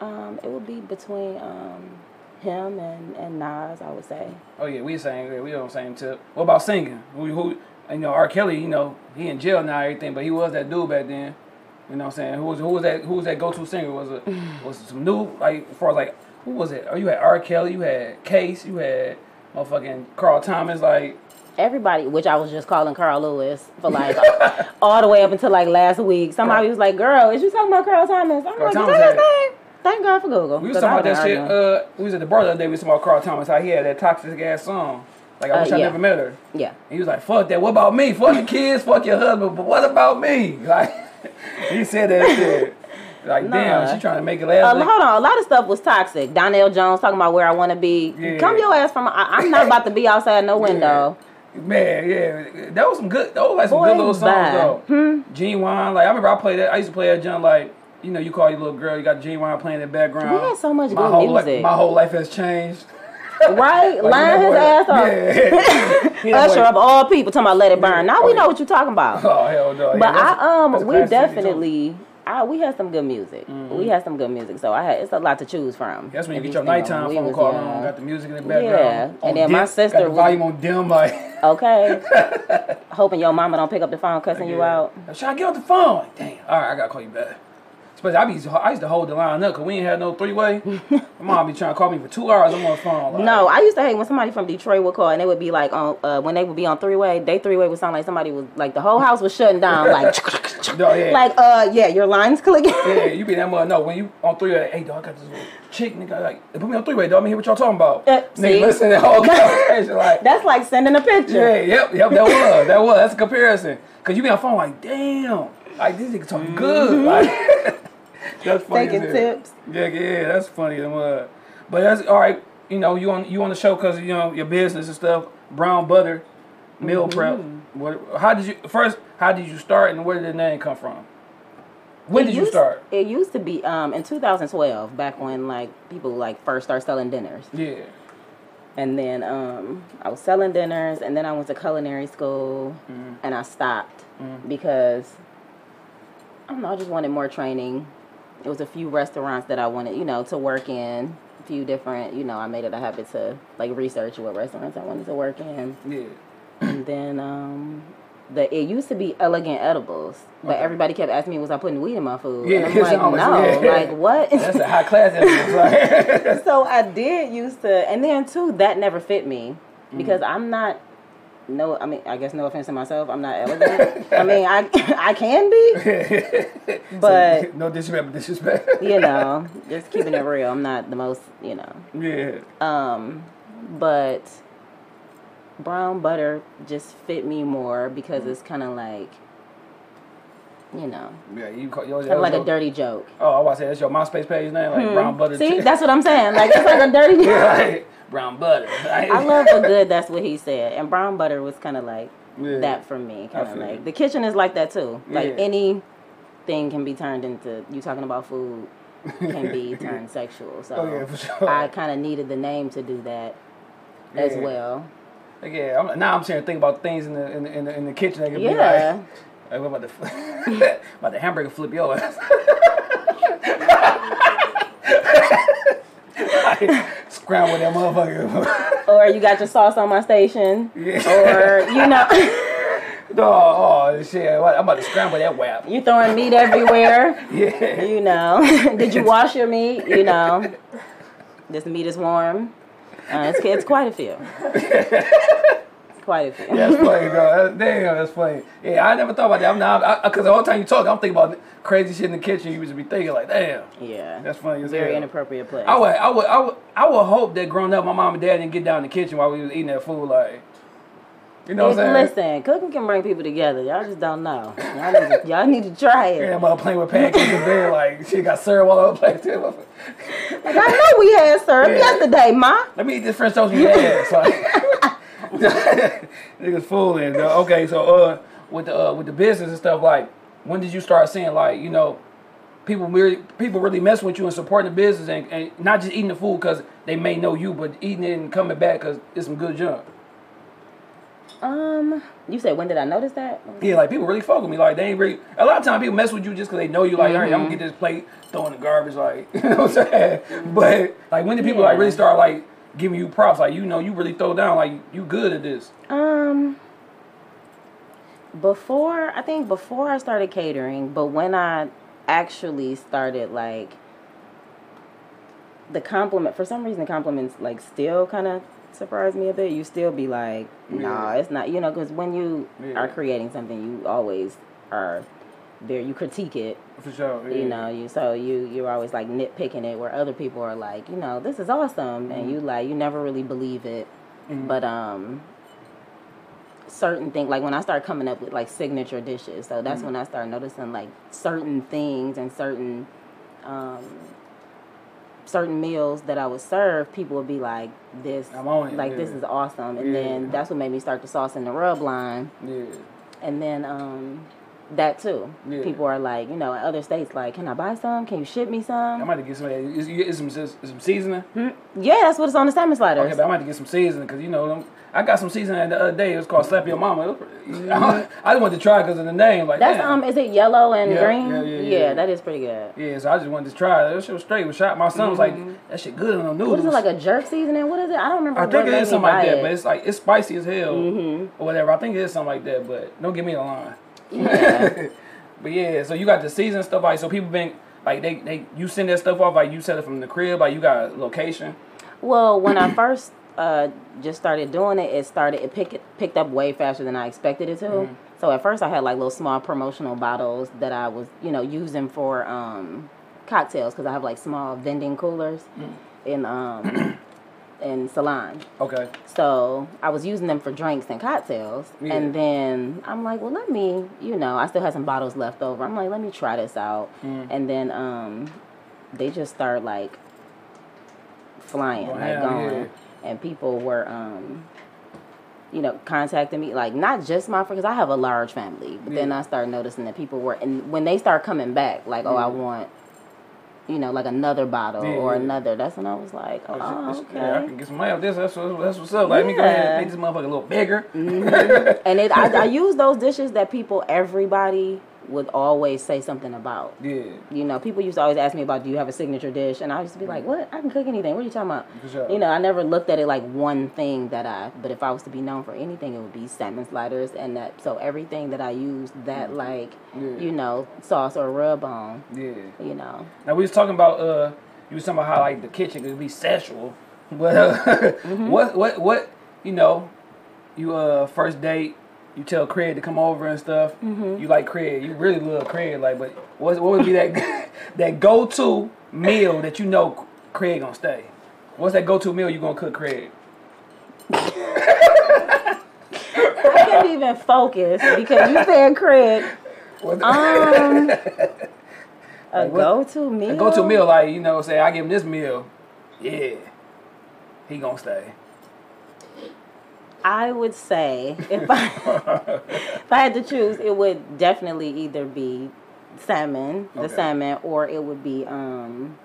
um, it would be between um, him and, and Nas, I would say. Oh, yeah, we sang. We on the same tip. What about singing? Who, who, you know, R. Kelly, you know, he in jail now and everything, but he was that dude back then. You know what I'm saying? Who was who was that who was that go-to singer? Was it was it some new, like, as far as like who was it? Oh, you had R. Kelly, you had Case, you had motherfucking Carl Thomas, like everybody, which I was just calling Carl Lewis for like all the way up until like last week. Somebody was like, "Girl, is you talking about Carl Thomas?" I'm Carl like, Thomas "Is that his name?" Thank God for Google. We was talking about that shit. Uh, we was at the bar the other day. We was talking about Carl Thomas. How he had that toxic ass song. Like, I wish uh, yeah. I never met her. Yeah. And he was like, "Fuck that. What about me? Fuck your kids. Fuck your husband. But what about me?" Like. He said that shit. Like, nah. Damn, she trying to make it last. Uh, hold on, a lot of stuff was toxic. Donnell Jones talking about where I want to be. Yeah. Come your ass from. I, I'm not about to be outside no window. Yeah. Man, yeah, that was some good. That was like some Boy, good little songs bye. though. Hmm? Genuine, like I remember I played that. I used to play that junk like, you know, you call your little girl, you got Genuine playing in the background. We had so much my good whole music. Li- my whole life has changed. Right, like, line his boy, ass off. Yeah. Yeah, Usher boy. Up all people talking about Let It Burn. Now oh, we know yeah. what you're talking about. Oh hell no! Yeah, but I um we definitely I we had some good music. Mm-hmm. We had some good music. So I had it's a lot to choose from. That's when you get your nighttime phone call on. Got the music in the background. Yeah, and then dip, my sister got the volume was, on dim like. Okay. Hoping your mama don't pick up the phone cussing yeah. you out. Should I get off the phone? Like, damn. All right, I gotta call you back. But I, be, I used to hold the line up because we ain't had no three-way. My mom be trying to call me for two hours. I'm on the phone. Like, no, I used to hate when somebody from Detroit would call and they would be like, on uh, when they would be on three-way, they three-way would sound like somebody was, like the whole house was shutting down. Like, no, yeah. like uh, yeah, your line's clicking. Yeah, you be that mother. No, when you on three-way, like, hey, dog, I got this little chick, nigga. Like, put me on three-way, dog. Let me hear what y'all talking about. Uh, nigga, listen to that whole conversation. Like, that's like sending a picture. Yeah, yep, yep, that was. That was. That's a comparison. Because you be on the phone like, damn. Like, this nigga talking mm-hmm. good. Like, that's funny. Taking tips. Yeah, yeah, that's funny. But that's all right. You know, you on you on the show because you know your business and stuff. Brown Butter Meal mm-hmm. Prep. What? How did you first? How did you start, and where did the name come from? When it did used, you start? It used to be um, in two thousand twelve, back when like people like first start selling dinners. Yeah. And then um, I was selling dinners, and then I went to culinary school, mm-hmm. and I stopped mm-hmm. because I don't know. I just wanted more training. It was a few restaurants that I wanted, you know, to work in. A few different, you know, I made it a habit to, like, research what restaurants I wanted to work in. Yeah. And then, um, the it used to be Elegant Edibles, but okay. everybody kept asking me, was I putting weed in my food? Yeah, and I'm like, almost, no. Yeah. Like, what? That's a high-class edibles, right? So I did used to, and then, too, that never fit me because mm-hmm. I'm not... No, I mean, I guess no offense to myself. I'm not elegant. I mean, I I can be, but so, no disrespect, disrespect. You know, just keeping it real. I'm not the most, you know. Yeah. Um, but brown butter just fit me more because mm-hmm. it's kind of like, you know, yeah, you call, yo, kind of like yo, a dirty joke. Oh, I was gonna say that's your MySpace page name, like mm-hmm. brown butter. See, chicken. That's what I'm saying. Like it's like a dirty joke. Yeah, like, brown butter. I love for good. That's what he said. And brown butter was kind of like yeah. that for me. Kind of like it. The kitchen is like that too. Like yeah. anything can be turned into you talking about food can be turned sexual. So oh, yeah, for sure. I kind of needed the name to do that yeah. as well. Yeah. I'm, now I'm starting to think about things in the in the, in the, in the kitchen that can yeah. be like, like what about the about the hamburger flip your ass. Like, scramble that motherfucker. Or you got your sauce on my station. Yeah. Or, you know. Oh, oh, shit. I'm about to scramble that whap. You throwing meat everywhere. Yeah. You know. Did you wash your meat? You know. This meat is warm. Uh, it's, it's quite a few. Quite a few. That's funny, bro. Damn, that's funny. Yeah, I never thought about that. I'm not, because the whole time you talk, I'm thinking about crazy shit in the kitchen. You just be thinking like, damn. Yeah. That's funny. Very hell. Inappropriate place. I would, I would, I would, I would hope that growing up, my mom and dad didn't get down in the kitchen while we was eating that food. Like, you know, it's, what I'm saying? Listen, cooking can bring people together. Y'all just don't know. Y'all need to, y'all need to try it. Yeah, mother playing with pancakes in bed. Like she got syrup all over the place. Like I know we had syrup yeah. yesterday, ma. Let me eat this French toast we had. Like, niggas fooling. Though. Okay, so uh, with the uh, with the business and stuff, like, when did you start seeing like, you know, people really people really messing with you and supporting the business and, and not just eating the food because they may know you, but eating it and coming back because it's some good junk. Um, you said, when did I notice that? Yeah, like people really fuck with me. Like they ain't really. A lot of times people mess with you just because they know you. Like, mm-hmm. all right, I'm gonna get this plate, throw in the garbage. Like, you know what I'm saying? Mm-hmm. But like, when did people yeah. like really start like giving you props? Like, you know, you really throw down. Like, you good at this. Um. Before I think before I started catering, but when I actually started like the compliment for some reason, the compliments like still kind of surprise me a bit. You still be like, nah, yeah. it's not, you know, because when you yeah. are creating something, you always are there. You critique it, for sure. Yeah. You know, you so you you're always like nitpicking it, where other people are like, you know, this is awesome, mm-hmm. and you like you never really believe it, mm-hmm. but um. certain things, like when I started coming up with like signature dishes, so that's mm-hmm. when I started noticing like certain things and certain um certain meals that I would serve, people would be like, this I'm on it, like yeah. this is awesome, and yeah. then that's what made me start the sauce and the rub line, yeah and then um that too. Yeah. People are like, you know, in other states, like, can I buy some? Can you ship me some? I might have to get some. Is, is some is, some seasoning? Hmm? Yeah, that's what it's on the salmon sliders. Okay, but I might have to get some seasoning because, you know, I got some seasoning the other day. It was called Slap Your Mama. Mm-hmm. I just wanted to try because of the name. Like, that's, um, is it yellow and yeah, green? Yeah, yeah, yeah, yeah. That is pretty good. Yeah, so I just wanted to try it. That shit was straight. Was shot. My son was mm-hmm. like, that shit good on the noodles. What is it, like a jerk seasoning? What is it? I don't remember. I think it is something like that, it. but it's like, it's spicy as hell mm-hmm. or whatever. I think it is something like that, but don't give me the line. Yeah. But yeah, so you got the season stuff, like, so people been like they, they you send that stuff off, like you sell it from the crib, like you got a location. Well, when I first uh just started doing it, it started it picked picked up way faster than I expected it to. Mm-hmm. So at first I had like little small promotional bottles that I was, you know, using for um cocktails because I have like small vending coolers mm-hmm. in um in salon. Okay. So I was using them for drinks and cocktails. Yeah. And then I'm like, well, let me, you know, I still had some bottles left over. I'm like, let me try this out. Mm. And then um, they just start like flying, wow, like going. Yeah. And people were, um, you know, contacting me, like not just my friends, because I have a large family. But yeah. then I started noticing that people were, and when they start coming back, like, yeah. oh, I want, you know, like another bottle yeah, or yeah. another. That's when I was like, oh, oh okay. Yeah, I can get some money out of this. That's, that's what's up. Like, yeah. Let me go ahead and make this motherfucker a little bigger. Mm-hmm. And it, I, I use those dishes that people, everybody would always say something about. Yeah. You know, people used to always ask me about, do you have a signature dish? And I used to be like, what? I can cook anything. What are you talking about? Sure. You know, I never looked at it like one thing that I, but if I was to be known for anything, it would be salmon sliders and that. So everything that I use that mm-hmm. like, yeah. you know, sauce or rub on. Yeah. You know. Now we was talking about, uh, you was talking about how like the kitchen could be sexual. But uh, mm-hmm. what, what, what, you know, you uh, first date, you tell Craig to come over and stuff. Mm-hmm. You like Craig. You really love Craig. Like, but what what would be that that go to meal that you know Craig gonna stay? What's that go to meal you gonna cook Craig? I can't even focus because you said Craig. What the, um, a go to meal. A go to meal, like, you know, say I give him this meal. Yeah, he gonna stay. I would say if I if I had to choose, it would definitely either be salmon, the okay. salmon, or it would be um,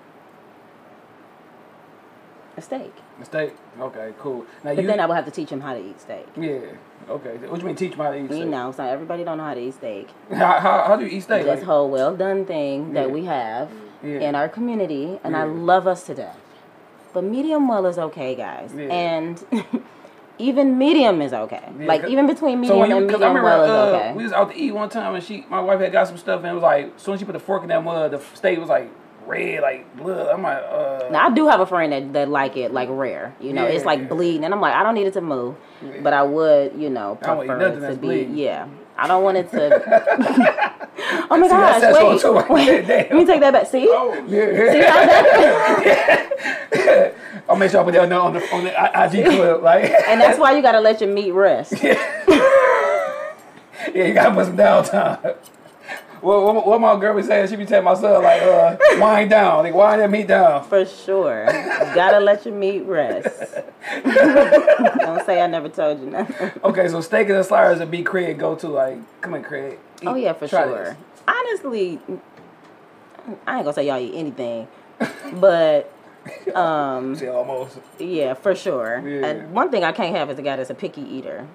a steak. A steak? Okay, cool. Now but you, then I would have to teach him how to eat steak. Yeah. Okay. What do you mean teach him how to eat steak? You know, so everybody don't know how to eat steak. How how, how do you eat steak? This like, whole well done thing that yeah. we have yeah. in our community, and yeah. I love us to death. But medium well is okay, guys. Yeah. And even medium is okay. Yeah, like, even between medium so you, and medium I remember, well is uh, okay. We was out to eat one time, and she, my wife had got some stuff, and it was like, as soon as she put a fork in that mud, the steak was like red, like blood. I'm like, uh... Now, I do have a friend that, that like it, like, rare. You know, yeah. it's like bleeding, and I'm like, I don't need it to move, yeah. but I would, you know, prefer it to be... Bleeding. Yeah. I don't want it to... Oh, my See, gosh, wait. Too, like, wait. Let me take that back. See? Oh, yeah. See how that... yeah. I'll make sure I put that on the, on the I G clip, right? And that's why you got to let your meat rest. Yeah, yeah, you got to put some downtime. Well, what, what my girl be saying, she be telling my son, like, uh, wind down. Like, wind that meat down. For sure. You got to let your meat rest. Don't say I never told you nothing. Okay, so steak and the sliders would be Craig go-to. Like, come on, Craig. Eat, oh, yeah, for sure. This. Honestly, I ain't going to say y'all eat anything, but... Um, See, almost. Yeah, for sure. Yeah. And one thing I can't have is a guy that's a picky eater.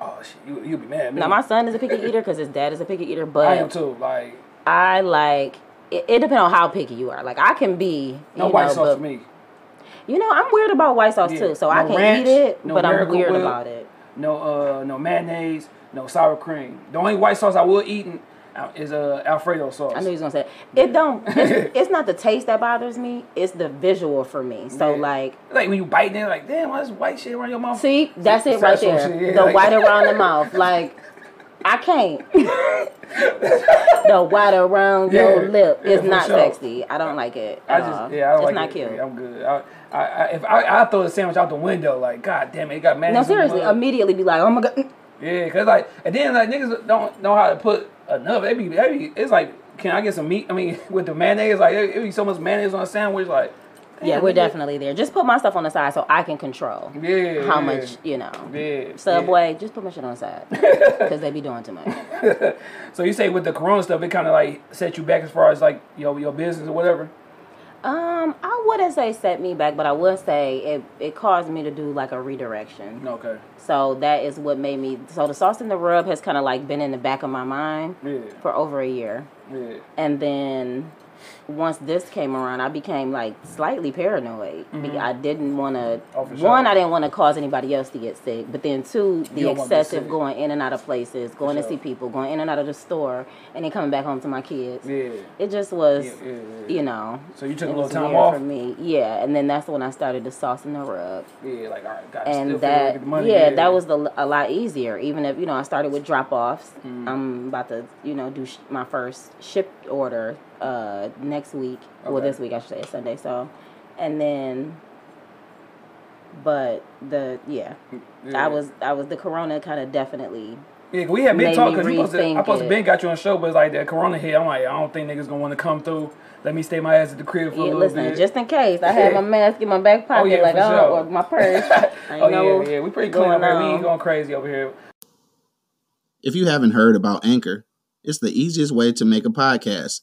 oh shit, you you'll be mad. Now my son is a picky eater because his dad is a picky eater, but I am too. Like I like it, it depends on how picky you are. Like I can be no white know, sauce for me. You know I'm weird about white sauce yeah. too, so no I can ranch, eat it, no but I'm weird whip, about it. No uh no mayonnaise, no sour cream. The only white sauce I will eat is uh Alfredo sauce. I knew he was gonna say that. It don't. It's, it's not the taste that bothers me. It's the visual for me. So yeah. like, like when you bite in, like damn, what's white shit around your mouth? See, that's it right there. Shit, yeah, the like. White around the mouth, like. I can't. The water around yeah, your lip yeah, is not sure. sexy. I don't like it. At I just, all. yeah, I don't it's like not it. cute. Yeah, I'm good. I, I, I, if I, I throw the sandwich out the window, like God damn it, it got mad. No, seriously, immediately be like, oh my god. Yeah, cause like, and then like niggas don't know how to put enough. It be, it be, it's like, can I get some meat? I mean, with the mayonnaise, like it, it be so much mayonnaise on a sandwich, like. Yeah, we're definitely there. Just put my stuff on the side so I can control yeah, how yeah. much, you know. Yeah, Subway, yeah. just put my shit on the side because they be doing too much. So you say with the Corona stuff, it kind of like set you back as far as like your your business or whatever? Um, I wouldn't say set me back, but I would say it, it caused me to do like a redirection. Okay. So that is what made me, so the sauce and the rub has kind of like been in the back of my mind yeah. for over a year. Yeah. And then... once this came around, I became like slightly paranoid. Mm-hmm. I didn't want to. Oh, sure. One, I didn't want to cause anybody else to get sick. But then, two, the excessive going in and out of places, going sure. to see people, going in and out of the store, and then coming back home to my kids. Yeah, it just was, yeah, yeah, yeah. you know. So you took a little time off for me. Yeah, and then that's when I started the sauce and the rub. Yeah, like all right, got and still that. Get the money. Yeah, yeah, that was the, a lot easier. Even if you know, I started with drop offs. Mm. I'm about to, you know, do sh- my first shipped order. Uh, next week, okay. well, this week I should say, it's Sunday. So, and then, but the yeah, yeah. I was I was the Corona kind of definitely. Yeah, we had big talk because I supposed to been got you on the show, but it's like that Corona hit. I'm like, I don't think niggas gonna want to come through. Let me stay my ass at the crib for yeah, a little listen, bit. Just in case, I yeah. have my mask in my back pocket, oh, yeah, like oh, sure. or my purse. I oh know yeah, yeah, we pretty clean over here. We ain't going crazy over here. If you haven't heard about Anchor, it's the easiest way to make a podcast.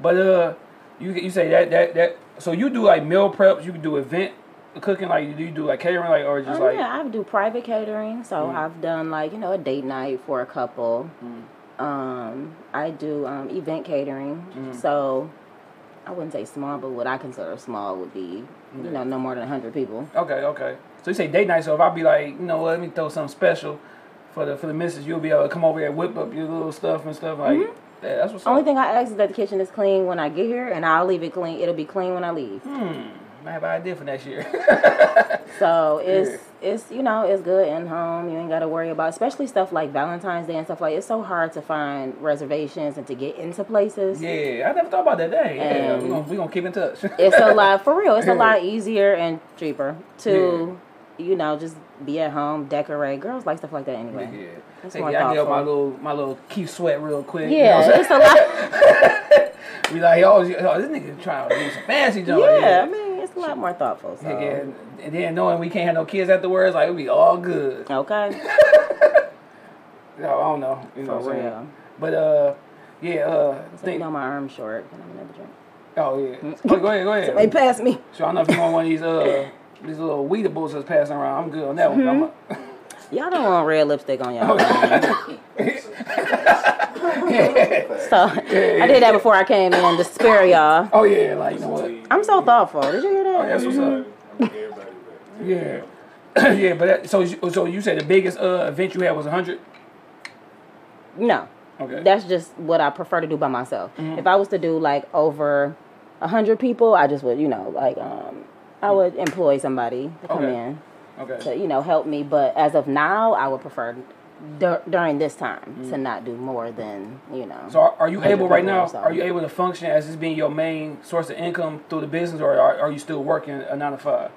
But uh, you you say that that that so you do like meal preps, you can do event cooking, like do you do like catering, like or just oh, like yeah, I do private catering. So mm. I've done like you know a date night for a couple. Mm. Um, I do um event catering. Mm. So I wouldn't say small, but what I consider small would be mm. you know no more than a hundred people. Okay, okay. So you say date night. So if I be like you know let me throw something special for the for the missus, you'll be able to come over here and whip up your little stuff and stuff like. Mm-hmm. Yeah, that's what's only up. Thing I ask is that the kitchen is clean when I get here, and I'll leave it clean. It'll be clean when I leave. Hmm. I have an idea for next year. So it's yeah. it's you know it's good in home. You ain't got to worry about, especially stuff like Valentine's Day and stuff like. It's so hard to find reservations and to get into places. Yeah, I never thought about that day. Yeah, we gonna we gonna keep in touch. It's a lot for real. It's a lot easier and cheaper to yeah. you know just be at home, decorate. Girls like stuff like that anyway. Yeah. That's hey, yeah, I get my little my little Keith Sweat real quick. Yeah, you know it's a lot. We like, oh, this nigga trying to do some fancy junk. Yeah, I mean, it's a lot more thoughtful. So. Yeah, and then knowing we can't have no kids afterwards, like, it'll be all good. Okay. No, I don't know. You know For what I'm real. Saying? But, uh, yeah. Uh, so think, you know my arm's short, and I'm another drink. Oh, yeah. Oh, go ahead, go ahead. They pass me. So I don't know if you want one of these, uh, these little Weedables that's passing around. I'm good on that one. Mm-hmm. I'm a, y'all don't want red lipstick on y'all. Okay. Yeah. So I did that before I came in to spare y'all. Oh yeah, like you know what? I'm so thoughtful. Did you hear that? Oh, that's what's mm-hmm. up. Yeah, yeah. But that, so so you said the biggest uh, event you had was one hundred? No. Okay. That's just what I prefer to do by myself. Mm-hmm. If I was to do like over one hundred people, I just would you know like um I would employ somebody to come okay. in. Okay. To, you know, help me. But as of now, I would prefer dur- during this time mm-hmm. to not do more than, you know. So are, are you able right now, so. Are you able to function as this being your main source of income through the business, or are, are you still working a nine to five?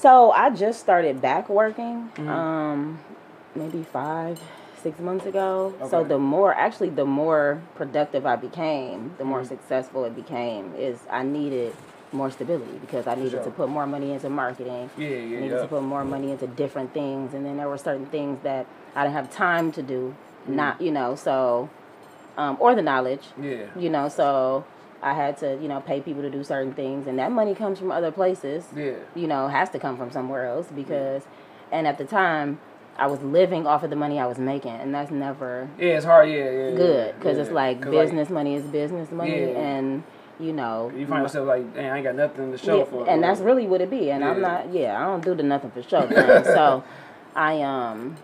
So I just started back working, mm-hmm. um, maybe five, six months ago. Okay. So the more, actually, the more productive I became, the more mm-hmm. successful it became. Is I needed more stability because I needed sure. to put more money into marketing. Yeah, yeah, I needed yeah. to put more money into different things, and then there were certain things that I didn't have time to do. Mm-hmm. Not, you know, so um, or the knowledge. Yeah, you know, so. I had to, you know, pay people to do certain things, and that money comes from other places. Yeah, you know, has to come from somewhere else because, yeah. and at the time, I was living off of the money I was making, and that's never. Yeah, it's hard. Yeah, yeah. Good, because yeah. it's like business like, money is business money, yeah. and you know. You find yourself like, hey, I ain't got nothing to show yeah, for it. And that's really what it be, and yeah. I'm not. Yeah, I don't do the nothing for show thing. So, I um,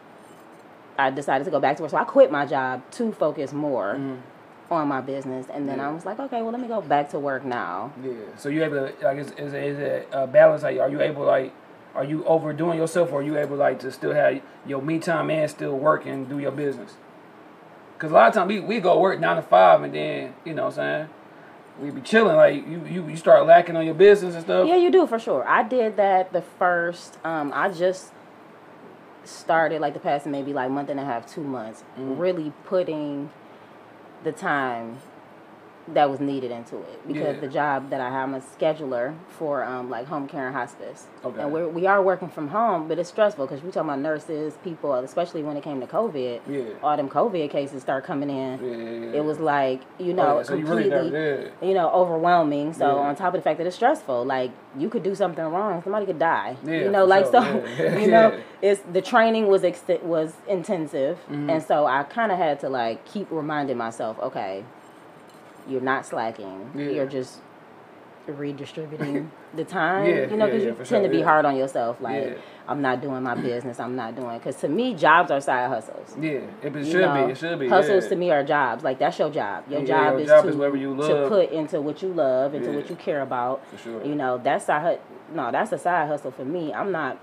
I decided to go back to work. So I quit my job to focus more. Mm-hmm. on my business, and then yeah. I was like, okay, well, let me go back to work now. Yeah. So you able to like is is is it a balance? Like, are you able like, are you overdoing yourself, or are you able like to still have your me time and still work and do your business? Because a lot of times we, we go work nine to five, and then you know what I'm saying, we be chilling. Like you, you you start lacking on your business and stuff. Yeah, you do for sure. I did that the first. Um, I just started like the past maybe like month and a half, two months, mm-hmm. really putting the time that was needed into it because yeah. the job that I have, I'm a scheduler for um, like home care and hospice, okay. and we're, we are working from home, but it's stressful because we're talking about nurses, people, especially when it came to COVID. Yeah. All them COVID cases start coming in. Yeah, yeah. It was like you know oh, yeah. so completely you, really you know overwhelming. So yeah. on top of the fact that it's stressful, like you could do something wrong, somebody could die. Yeah, you know, like sure. so yeah. you know yeah. it's the training was ex- was intensive, mm-hmm. and so I kind of had to like keep reminding myself, okay. You're not slacking. Yeah. You're just redistributing the time. Yeah, you know, because yeah, yeah, you tend sure, to be yeah. hard on yourself. Like, yeah. I'm not doing my business. I'm not doing... Because to me, jobs are side hustles. Yeah, it should know? be. It should be. Hustles yeah. to me are jobs. Like, that's your job. Your yeah, job, your is, job to, is whatever you love. To put into what you love, into yeah. what you care about. For sure. You know, that's side, no, that's a side hustle for me. I'm not...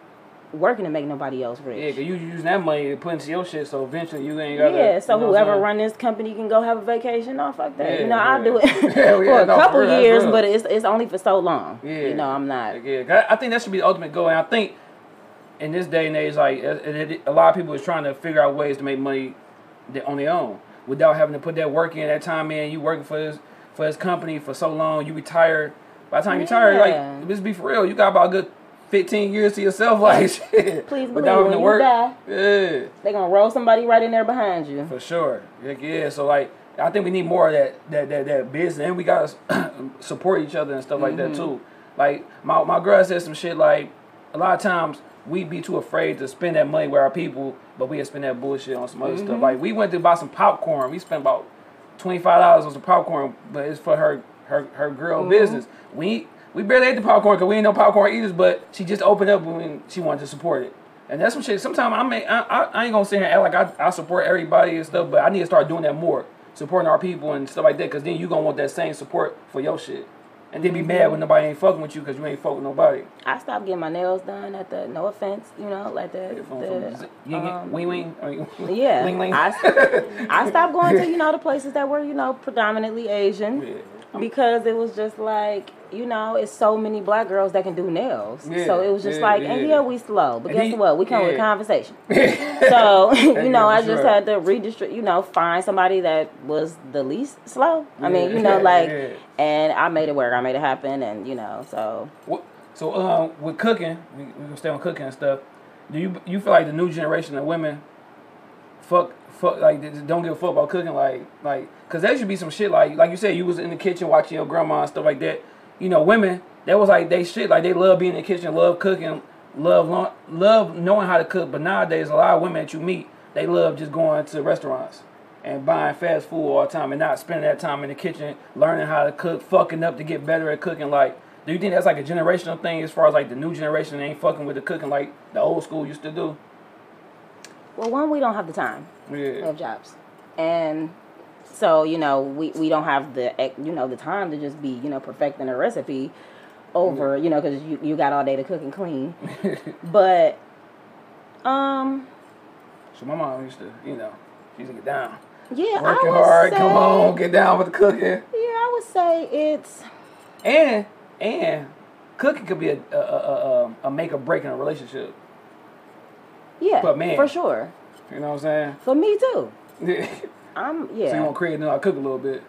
working to make nobody else rich. Yeah, because you use that money to put into your shit, so eventually you ain't got to... Yeah, so you know whoever run this company can go have a vacation. No, fuck that. Yeah, you know, yeah. I'll do it yeah, for yeah, a no, couple for real, years, but it's it's only for so long. Yeah. You know, I'm not... Yeah, I think that should be the ultimate goal, and I think in this day and age, like, it, it, it, a lot of people is trying to figure out ways to make money on their own without having to put that work in, that time in. You working for this, for this company for so long, you retire. By the time you retire, yeah. like, let's be for real, you got about a good... fifteen years to yourself, like shit. Please believe without when you work. Die, yeah. they gonna roll somebody right in there behind you. For sure, like, yeah. So like, I think we need more of that that that, that business, and we gotta support each other and stuff like mm-hmm. that too. Like my my girl said some shit like, a lot of times we be too afraid to spend that money with our people, but we spend that bullshit on some other mm-hmm. stuff. Like we went to buy some popcorn, we spent about twenty five dollars on some popcorn, but it's for her her her girl mm-hmm. business. We. We barely ate the popcorn because we ain't no popcorn eaters, but she just opened up when she wanted to support it. And that's some shit. Sometimes I, may, I, I, I ain't going to sit here and act like I, I support everybody and stuff, but I need to start doing that more, supporting our people and stuff like that, because then you going to want that same support for your shit. And then be mad when nobody ain't fucking with you because you ain't fucking with nobody. I stopped getting my nails done at the, no offense, you know, like the... the you um, wing wing? I mean, yeah. Wing wing? I, I stopped going to, you know, the places that were, you know, predominantly Asian yeah. because it was just like... You know, it's so many black girls that can do nails. Yeah, so it was just yeah, like, yeah. and yeah, we slow. But guess he, what? We come yeah. with conversation. So, you know, I just had to redistribute, you know, find somebody that was the least slow. I yeah, mean, you know, yeah, like, yeah. and I made it work. I made it happen. And, you know, so. What, so, um, with cooking, we, we're going to stay on cooking and stuff. Do you you feel like the new generation of women fuck, fuck, like, don't give a fuck about cooking? Like, like, because there should be some shit, like, like you said, you was in the kitchen watching your grandma and stuff like that. You know, women, that was like they shit. Like, they love being in the kitchen, love cooking, love love knowing how to cook. But nowadays, a lot of women that you meet, they love just going to restaurants and buying fast food all the time and not spending that time in the kitchen, learning how to cook, fucking up to get better at cooking. Like, do you think that's like a generational thing as far as like the new generation ain't fucking with the cooking like the old school used to do? Well, one, we don't have the time. Yeah. We have jobs. And... So, you know, we, we don't have the, you know, the time to just be, you know, perfecting a recipe over, you know, because you, you got all day to cook and clean. But, um. So my mom used to, you know, she used to get down. Yeah, working I would hard, say, come on, get down with the cooking. Yeah, I would say it's. And, and cooking could be a a, a, a make or break in a relationship. Yeah, but man, for sure. You know what I'm saying? For me too. I'm yeah. So you want Craig to know I cook a little bit?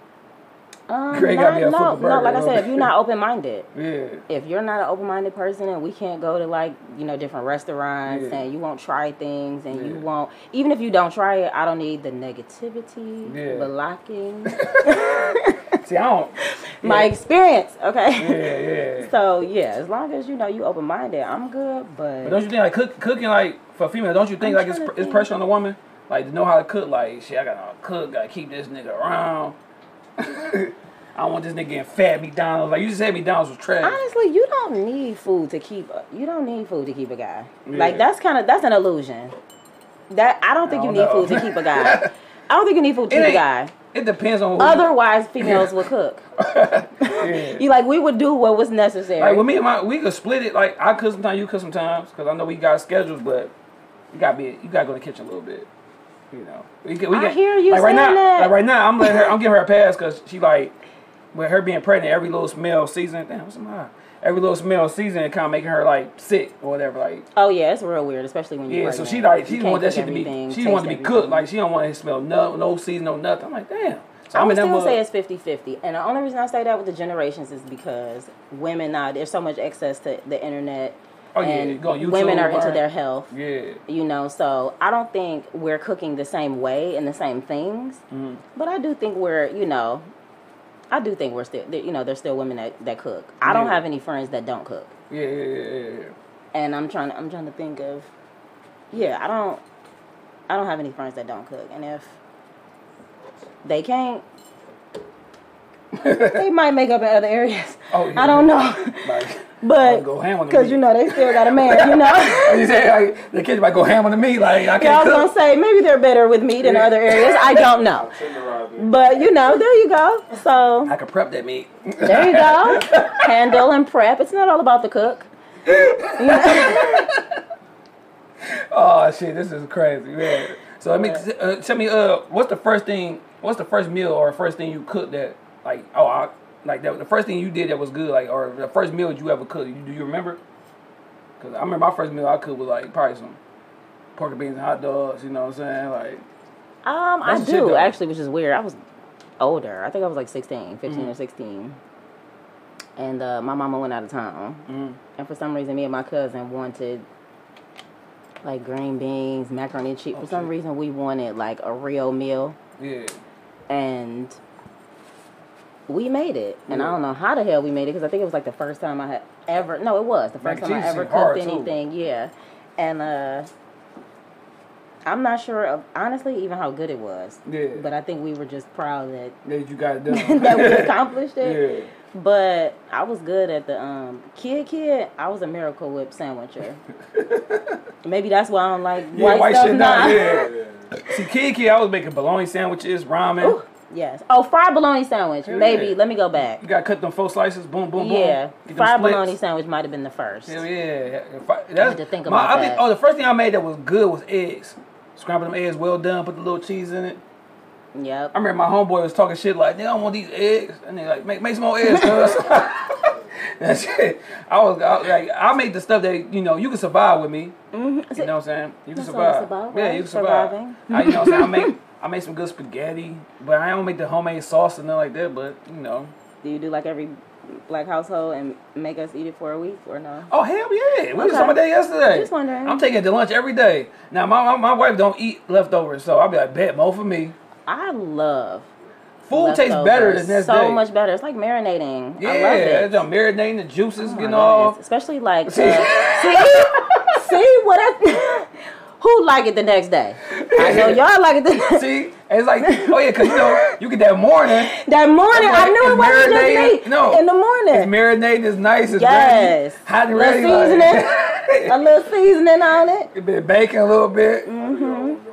Um, Craig not, got me a no, full burger, no. Like I said, if you're not open minded, yeah. If you're not an open minded person, and we can't go to like you know different restaurants, yeah. and you won't try things, and yeah. you won't. Even if you don't try it, I don't need the negativity, yeah. blocking. See, I don't. My yeah. experience, okay. Yeah, yeah. So yeah, as long as you know you open minded, I'm good. But, but don't you think like cook, cooking like for female? Don't you think I'm like it's think. it's pressure on the woman? Like to know how to cook? Like shit, I gotta know how to cook. Gotta keep this nigga around. I don't want this nigga getting fat. McDonald's, like you just said, McDonald's was trash. Honestly, you don't need food to keep. A, you don't need food to keep a guy. Yeah. Like that's kind of that's an illusion. That I don't think I don't you need know. food to keep a guy. I don't think you need food to it keep a guy. It depends on. Who Otherwise, females would cook. yeah. You like we would do what was necessary. Like with me and my, we could split it. Like I cook sometimes, you cook sometimes, because I know we got schedules, but you got be you got to go to the kitchen a little bit. You know, we can, we can, I hear you like right now, that. Like right now, I'm letting her. I'm giving her a pass because she like, with her being pregnant, every little smell season. Damn, what's my every little smell season it kind of making her like sick or whatever. Like, oh yeah, it's real weird, especially when you. Yeah, pregnant. So she like she want that shit to be. She want to be everything. cooked. Like she don't want to smell no no season no nothing. I'm like damn. So I I'm would still say it's fifty fifty, and the only reason I say that with the generations is because women now there's so much access to the internet. Oh, and yeah, go on YouTube, women are into their health. Yeah. You know, so I don't think we're cooking the same way and the same things. Mm-hmm. But I do think we're, you know, I do think we're still, you know, there's still women that, that cook. I yeah. don't have any friends that don't cook. Yeah, yeah, yeah, yeah. And I'm trying, I'm trying to think of, yeah, I don't, I don't have any friends that don't cook. And if they can't, they might make up in other areas. Oh, yeah. I don't know. Like, but because you know they still got a man, you know. You say like, the kids might go ham on the meat, like I can't. Yeah, I was cook. gonna say maybe they're better with meat than yeah. other areas. I don't know. But you know, there you go. So I can prep that meat. There you go. Handle and prep. It's not all about the cook. Oh shit, this is crazy, man. So let me uh, tell me, uh, what's the first thing? What's the first meal or first thing you cooked that? Like, oh, I, like that, the first thing you did that was good, like, or the first meal you ever cooked, you, do you remember? Because I remember my first meal I cooked was, like, probably some pork and beans and hot dogs, you know what I'm saying? Like, um, I do, actually, which is weird. I was older. I think I was, like, sixteen, fifteen mm-hmm. or sixteen. And uh, my mama went out of town. Mm-hmm. And for some reason, me and my cousin wanted, like, green beans, macaroni and cheese. Oh, for some shit. reason, we wanted, like, a real meal. Yeah. And... we made it, and yeah. I don't know how the hell we made it, because I think it was like the first time I had ever, no, it was the first Man, time I ever cooked anything, too. yeah, and uh, I'm not sure, of, honestly, even how good it was, yeah. but I think we were just proud that, that you got it done, that we accomplished it, yeah. But I was good at the um, kid kid. I was a Miracle Whip sandwicher. Maybe that's why I don't like yeah, white, white stuff shit now. Yeah. See, kid kid, I was making bologna sandwiches, ramen. Ooh. Yes. Oh, fried bologna sandwich. Yeah. Baby, let me go back. You got to cut them four slices. Boom, boom, boom. Yeah. Fried bologna sandwich might have been the first. Hell yeah. That's, I had to think about my, that. I think, oh, the first thing I made that was good was eggs. Scramble them eggs well done. Put the little cheese in it. Yep. I remember my homeboy was talking shit like, nigga, I don't want these eggs. And they like, make, make some more eggs, cuz. That shit. I was I, like, I made the stuff that, you know, you can survive with me. Mm-hmm. You know what I'm saying? You can survive. survive. Yeah, you can survive. I, you know what I'm saying? I make... I made some good spaghetti, but I don't make the homemade sauce and nothing like that, but, you know. Do you do like every black household and make us eat it for a week or no? Oh, hell yeah. We okay. was talking about that yesterday. Just wondering. I'm taking it to lunch every day. Now, my, my, my wife don't eat leftovers, so I'll be like, bet more for me. I love Food tastes better than this so day. So much better. It's like marinating. Yeah, I love it. It's marinating, the juices oh getting off. Especially like, uh, see? see what I... Who like it the next day? I know y'all like it the next day. See? It's like, oh yeah, because you know, you get that morning. That morning, like, I knew it wasn't just me. No. In the morning. It's marinating, it's nice, it's yes. ready. Hot and ready. Seasoning, like. A little seasoning on it. A bit of bacon, a little bit. Mm-hmm.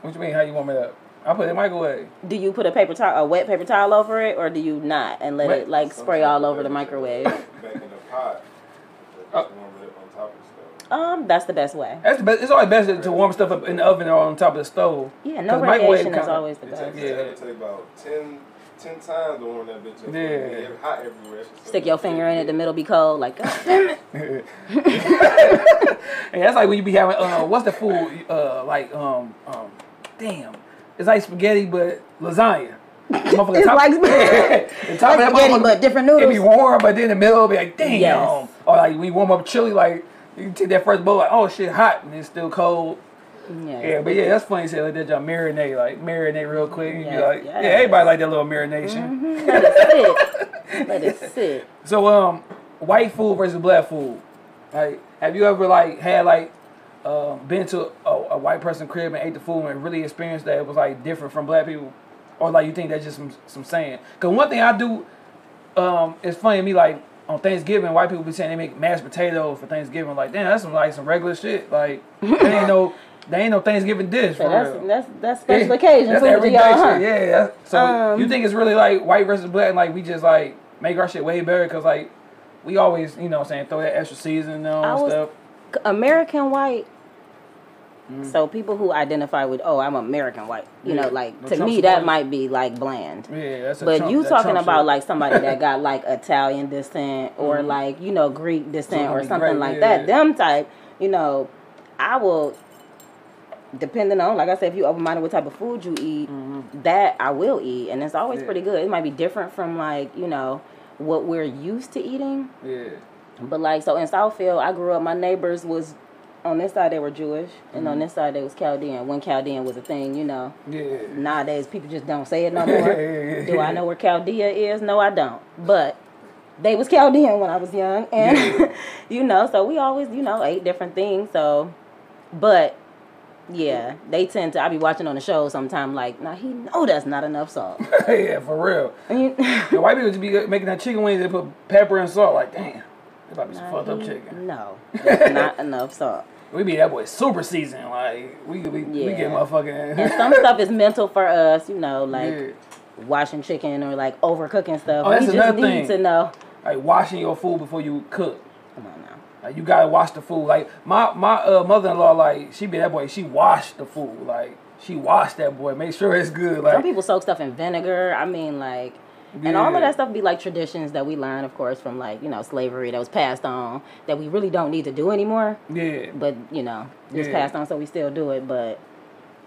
What you mean, how you warm it up? I put it in the microwave. Do you put a paper towel, a wet paper towel over it, or do you not? And let wet. it, like, Some spray all over the microwave? Back in the pot. Just warm it up on top of Um, that's the best way. That's the best. It's always best to warm stuff up in the oven or on top of the stove. Yeah, no radiation is always the best. Yeah, it takes about ten ten times to warm that bitch up. Yeah. It's hot everywhere. Stick your finger in it, the middle be cold. Like, God damn it. Hey, that's like when you be having, uh, what's the food? Uh, like, um, um, damn. It's like spaghetti, but lasagna. It's top, like spaghetti, yeah, top like spaghetti but different noodles. It be warm, but then in the middle it'll be like, damn. Yes. Or like we warm up chili, like you take that first bowl, like, oh shit, hot, and it's still cold. Yeah, yeah, but yeah, that's funny. You say like that, y'all marinate, like marinate real quick. You yeah, be like, yeah, yeah, everybody like that little marination. Mm-hmm. Let it sit. Let it sit. So, um, white food versus black food. Like, have you ever like had like uh, been to a, a white person crib and ate the food and really experienced that it was like different from black people, or like you think that's just some some saying? Cause one thing I do, um, it's funny to me like on Thanksgiving, white people be saying they make mashed potatoes for Thanksgiving. Like, damn, that's some like some regular shit. Like, they ain't no. They ain't no Thanksgiving dish, so for that's, real. That's that's special yeah, occasion. That's everyday shit, huh? Yeah. That's, so um, you think it's really like white versus black, and like we just like make our shit way better because like we always, you know what I'm saying, throw that extra seasoning on and stuff. American white. Mm. So people who identify with, oh, I'm American white, you yeah. know, like no, to Trump's me that white. Might be like bland. Yeah, that's a But Trump, you talking Trump's about shit. Like somebody that got like Italian descent or mm. like, you know, Greek descent something or something great, like yeah, that. Yeah. Them type, you know, I will. Depending on, like I said, if you open-minded what type of food you eat, mm-hmm. that I will eat. And it's always yeah. pretty good. It might be different from, like, you know, what we're used to eating. Yeah. But, like, so in Southfield, I grew up, my neighbors was, on this side they were Jewish, mm-hmm. and on this side they was Chaldean. When Chaldean was a thing, you know. Yeah. Nowadays, people just don't say it no more. Do I know where Chaldea is? No, I don't. But they was Chaldean when I was young. And, yeah. you know, so we always, you know, ate different things. So, but... yeah, they tend to. I be watching on the show sometime. Like, now nah, he know that's not enough salt. Yeah, for real. I mean, the white people just be making that chicken wings. They put pepper and salt. Like, damn, it's about to be some fucked up chicken. No, that's not enough salt. We be that boy super seasoned. Like, we we, yeah. we get motherfucking. And some stuff is mental for us, you know, like yeah. washing chicken or like overcooking stuff. Oh, that's we another just thing. Need to know. Like washing your food before you cook. Come on now. Like, you gotta wash the food. Like, my, my uh, mother-in-law, like, she be that boy. She washed the food. Like, she washed that boy. Make sure it's good. Like, some people soak stuff in vinegar. I mean, like, yeah. and all of that stuff be, like, traditions that we learn, of course, from, like, you know, slavery that was passed on that we really don't need to do anymore. Yeah. But, you know, it's yeah. passed on, so we still do it. But,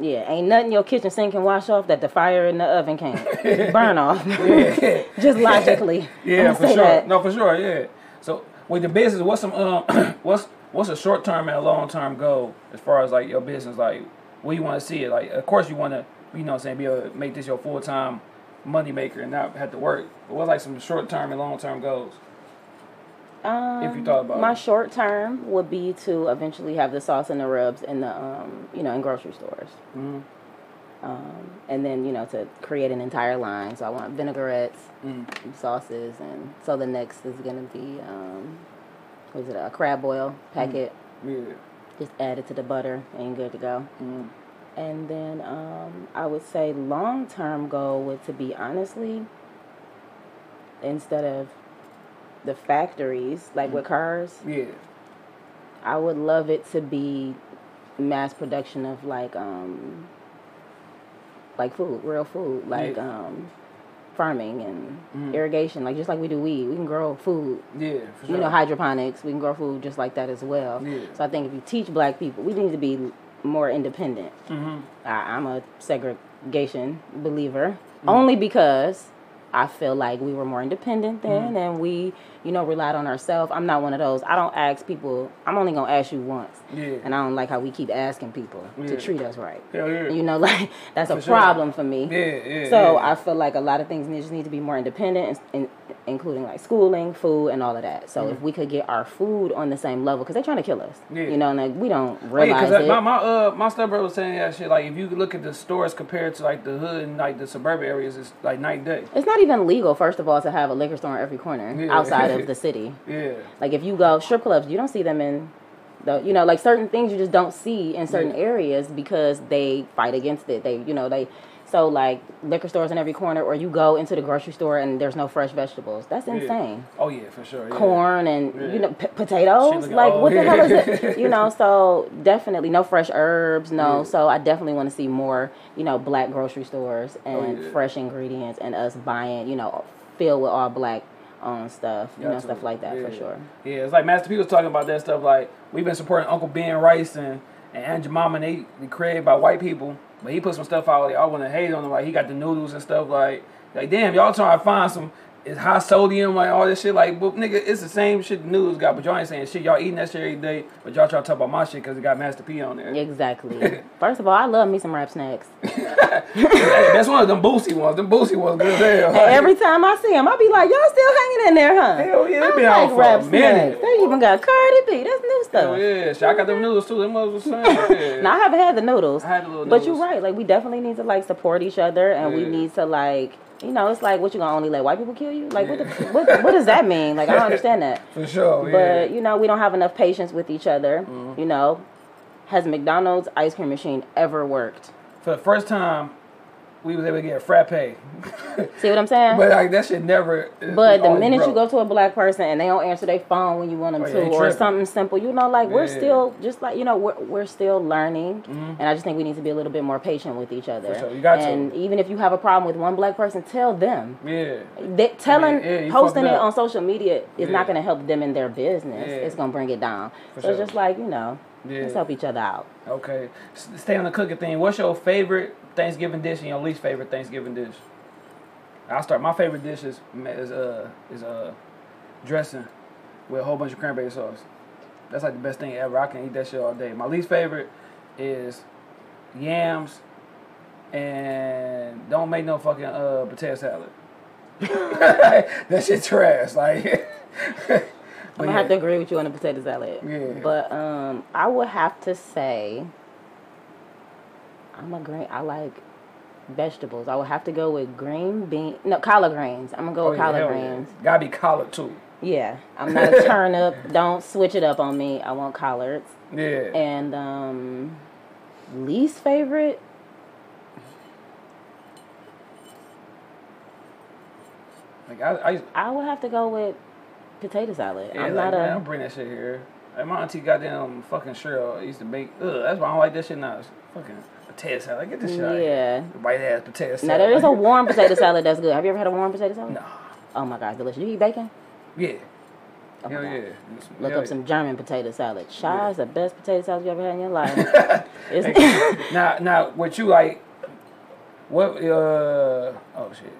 yeah, ain't nothing your kitchen sink can wash off that the fire in the oven can't burn off. Yeah. Just logically. Yeah, for sure. That. No, for sure, yeah. So... with the business, what's some um, what's what's a short term and a long term goal as far as like your business, like where you want to see it? Like, of course you want to, you know, what I'm saying, be able to make this your full time money maker and not have to work. But what's like some short term and long term goals? Um, if you thought about my it? Short term would be to eventually have the sauce and the rubs in the um, you know, in grocery stores, mm-hmm. um, and then you know to create an entire line. So I want vinaigrettes. Mm. Sauces, and so the next is gonna be um, what is it, a crab oil packet? Mm. Yeah. Just add it to the butter and good to go. Mm. And then um, I would say long term goal would to be honestly, instead of the factories like mm. with cars, yeah, I would love it to be mass production of like um, like food, real food, like yeah. um. farming and mm. irrigation, like just like we do weed, we can grow food. Yeah, for sure. You know, hydroponics, we can grow food just like that as well. Yeah. So I think if you teach black people, we need to be more independent. Mm-hmm. I, I'm a segregation believer, mm. only because I feel like we were more independent then, mm. and we, you know, relied on ourselves. I'm not one of those. I don't ask people. I'm only gonna ask you once, yeah. and I don't like how we keep asking people yeah. to treat us right. Hell yeah. You know, like that's for a sure. problem for me. Yeah, yeah. So yeah. I feel like a lot of things just need to be more independent, in, including like schooling, food, and all of that. So yeah. if we could get our food on the same level, because they're trying to kill us. Yeah. You know, and like we don't realize yeah, it. My my uh my stepbrother was saying that shit. Like if you look at the stores compared to like the hood and like the suburban areas, it's like night and day. It's not even legal, first of all, to have a liquor store in every corner yeah. outside of the city. Yeah. Like if you go strip clubs, you don't see them in the, you know, like certain things you just don't see in certain yeah. areas because they fight against it. They, you know, they So, like, liquor stores in every corner, or you go into the grocery store and there's no fresh vegetables. That's insane. Yeah. Oh, yeah, for sure. Yeah. Corn and, yeah. you know, p- potatoes. Like, old. what the hell is it? You know, so definitely no fresh herbs, no. Yeah. So I definitely want to see more, you know, black grocery stores and oh, yeah. fresh ingredients and us buying, you know, filled with all black own stuff, you Got know, to. stuff like that, yeah. for sure. Yeah, it's like Master P was talking about that stuff. Like, we've been supporting Uncle Ben Rice and, and Aunt Jemima, and they be created by white people. But he put some stuff out. Like, I want to hate on him. Like, he got the noodles and stuff. Like, like damn, y'all trying to find some it's high sodium, like all this shit. Like, but nigga, it's the same shit the noodles got. But y'all ain't saying shit. Y'all eating that shit every day. But y'all try to talk about my shit because it got Master P on there. Exactly. First of all, I love me some Rap Snacks. That's one of them Boosie ones. Them Boosie ones good as hell. Like, every time I see them, I be like, y'all still hanging in there, huh? Hell yeah, they been like out for Rap a minute. Snacks. They even got Cardi B. That's new stuff. Hell yeah, shit, I got them noodles too. Them was yeah. Now I haven't had the noodles. I had the little noodles. But you're right. Like, we definitely need to like support each other, and yeah. we need to like. You know, it's like, what, you gonna only let white people kill you? Like, yeah. what, the, what what does that mean? Like, I don't understand that. For sure, yeah. But, you know, we don't have enough patience with each other. Mm-hmm. You know, has McDonald's ice cream machine ever worked? For the first time, we was able to get a frappe. See what I'm saying? But, like, that shit never... But the minute broke. you go to a black person and they don't answer their phone when you want them oh, yeah, to, or something simple, you know, like, yeah. we're still, just like, you know, we're, we're still learning, mm-hmm. and I just think we need to be a little bit more patient with each other. For sure. You got and to. Even if you have a problem with one black person, tell them. Yeah. They, telling, I mean, yeah, posting it on social media is yeah. not going to help them in their business. Yeah. It's going to bring it down. For so sure. It's just like, you know, yeah. let's help each other out. Okay. Stay on the cooking thing. What's your favorite Thanksgiving dish and your least favorite Thanksgiving dish? I'll start. My favorite dish is is uh is uh dressing with a whole bunch of cranberry sauce. That's like the best thing ever. I can eat that shit all day. My least favorite is yams and don't make no fucking uh potato salad. That shit trash. Like. I'm gonna yeah. have to agree with you on the potato salad. Yeah. But um, I would have to say. I'm a green. I like vegetables. I would have to go with green bean. No, collard greens. I'm gonna go oh, with yeah, collard greens. Yeah. Gotta be collard too. Yeah, I'm not a turnip. Don't switch it up on me. I want collards. Yeah. And um, least favorite. Like I, I, I would have to go with potato salad. Yeah, I'm like, not man, a. I don't bring that shit here. Like my auntie goddamn fucking Cheryl used to make. Ugh, that's why I don't like that shit now. It's fucking. Potato salad. Get this shit out yeah. of here. White ass potato salad. Now, there is a warm potato salad that's good. Have you ever had a warm potato salad? No. Oh, my God. Delicious. You eat bacon? Yeah. Oh Hell yeah. Look Hell up yeah. some German potato salad. Shah is yeah. the best potato salad you ever had in your life. It's now, now, what you like, what, uh, oh, shit.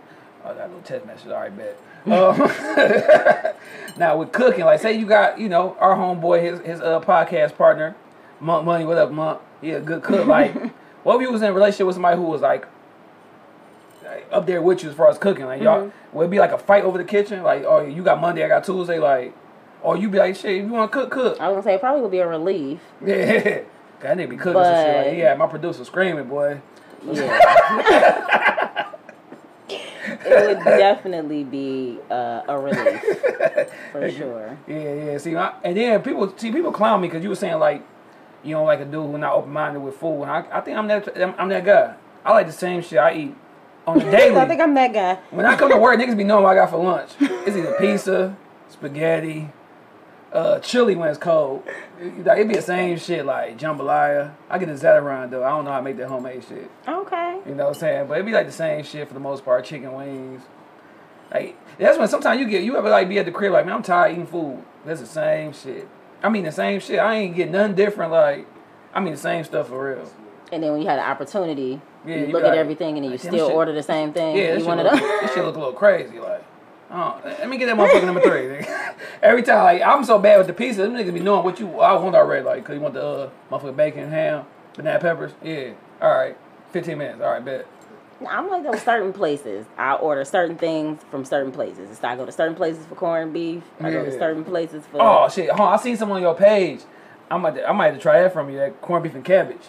I got a little text message. All right, bet. Um, now, with cooking, like, say you got, you know, our homeboy, his, his uh, podcast partner, Monk Money. What up, Monk? He a good cook. Like, what if you was in a relationship with somebody who was like, like up there with you as far as cooking? Like y'all, mm-hmm. would it be like a fight over the kitchen? Like, oh, you got Monday, I got Tuesday. Like, or you be like, shit, if you want to cook, cook. I was gonna say it probably would be a relief. Yeah, that nigga be cooking but... some shit. Like, yeah, my producer screaming, boy. Yeah. It would definitely be uh, a relief for sure. Yeah, yeah. See, I, and then people see people clown me because you were saying like. You don't like a dude who's not open-minded with food. And I, I think I'm that I'm, I'm that guy. I like the same shit I eat on the daily. I think I'm that guy. When I come to work, niggas be knowing what I got for lunch. It's either pizza, spaghetti, uh, chili when it's cold. It, it be the same shit, like jambalaya. I get a Zatarain, though. I don't know how to make that homemade shit. Okay. You know what I'm saying? But it be like the same shit for the most part. Chicken wings. Like that's when sometimes you get, you ever like be at the crib like, man, I'm tired of eating food. That's the same shit. I mean the same shit. I ain't get nothing different. Like, I mean the same stuff for real. And then when you had an opportunity, yeah, you, you look like, at everything and then you still shit, order the same thing. Yeah, you want it up. This shit look a little crazy. Like, oh, let me get that motherfucker number three. Every time, like, I'm so bad with the pizza. Them niggas be knowing what you I want already. Like, cause you want the uh, motherfucker bacon, ham, banana peppers. Yeah. All right. Fifteen minutes. All right, bet. I'm like those certain places. I order certain things from certain places. So I go to certain places for corned beef. I yeah. go to certain places for. Oh shit! Hold on, I seen something on your page. I might, I might have to try that from you. That corned beef and cabbage.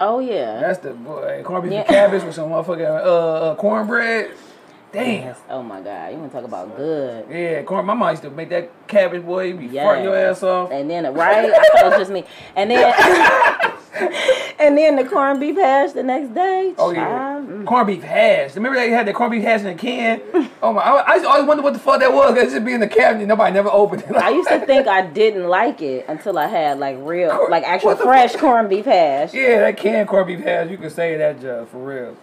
Oh yeah. That's the boy. Corned beef yeah. and cabbage with some motherfucking uh, uh, cornbread. Damn. Yes. Oh my God! You want to talk about good? Yeah, corn. My mom used to make that cabbage boy. You be yes. farting your ass off. And then right, I thought it was just me. And then. And then the corned beef hash the next day. Oh, yeah. Mm. Corned beef hash. Remember they had the corned beef hash in a can? Oh, my. I, I always wonder what the fuck that was. That should be in the cabinet. Nobody never opened it. I used to think I didn't like it until I had, like, real, Cor- like, actual fresh fuck? corned beef hash. Yeah, that canned corned beef hash. You can say that, Joe, for real.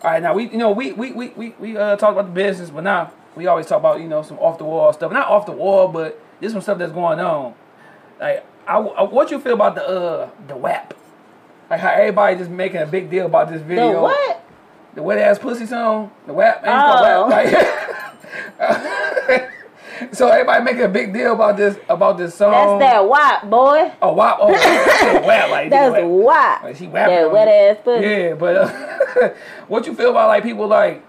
All right, now, we, you know, we, we, we, we, we uh, talk about the business, but now we always talk about, you know, some off-the-wall stuff. Not off-the-wall, but there's some stuff that's going on. Like, I, I, what you feel about the, uh, the W A P? Like how everybody just making a big deal about this video. The what? The wet ass pussy song. The W A P. Oh. Like, so everybody making a big deal about this about this song. That's that W A P, boy. Oh, W A P. Oh, that's W A P. Like, that's W A P. W A P. Like, she W A P. That wet ass pussy. Yeah, but uh, what you feel about like people like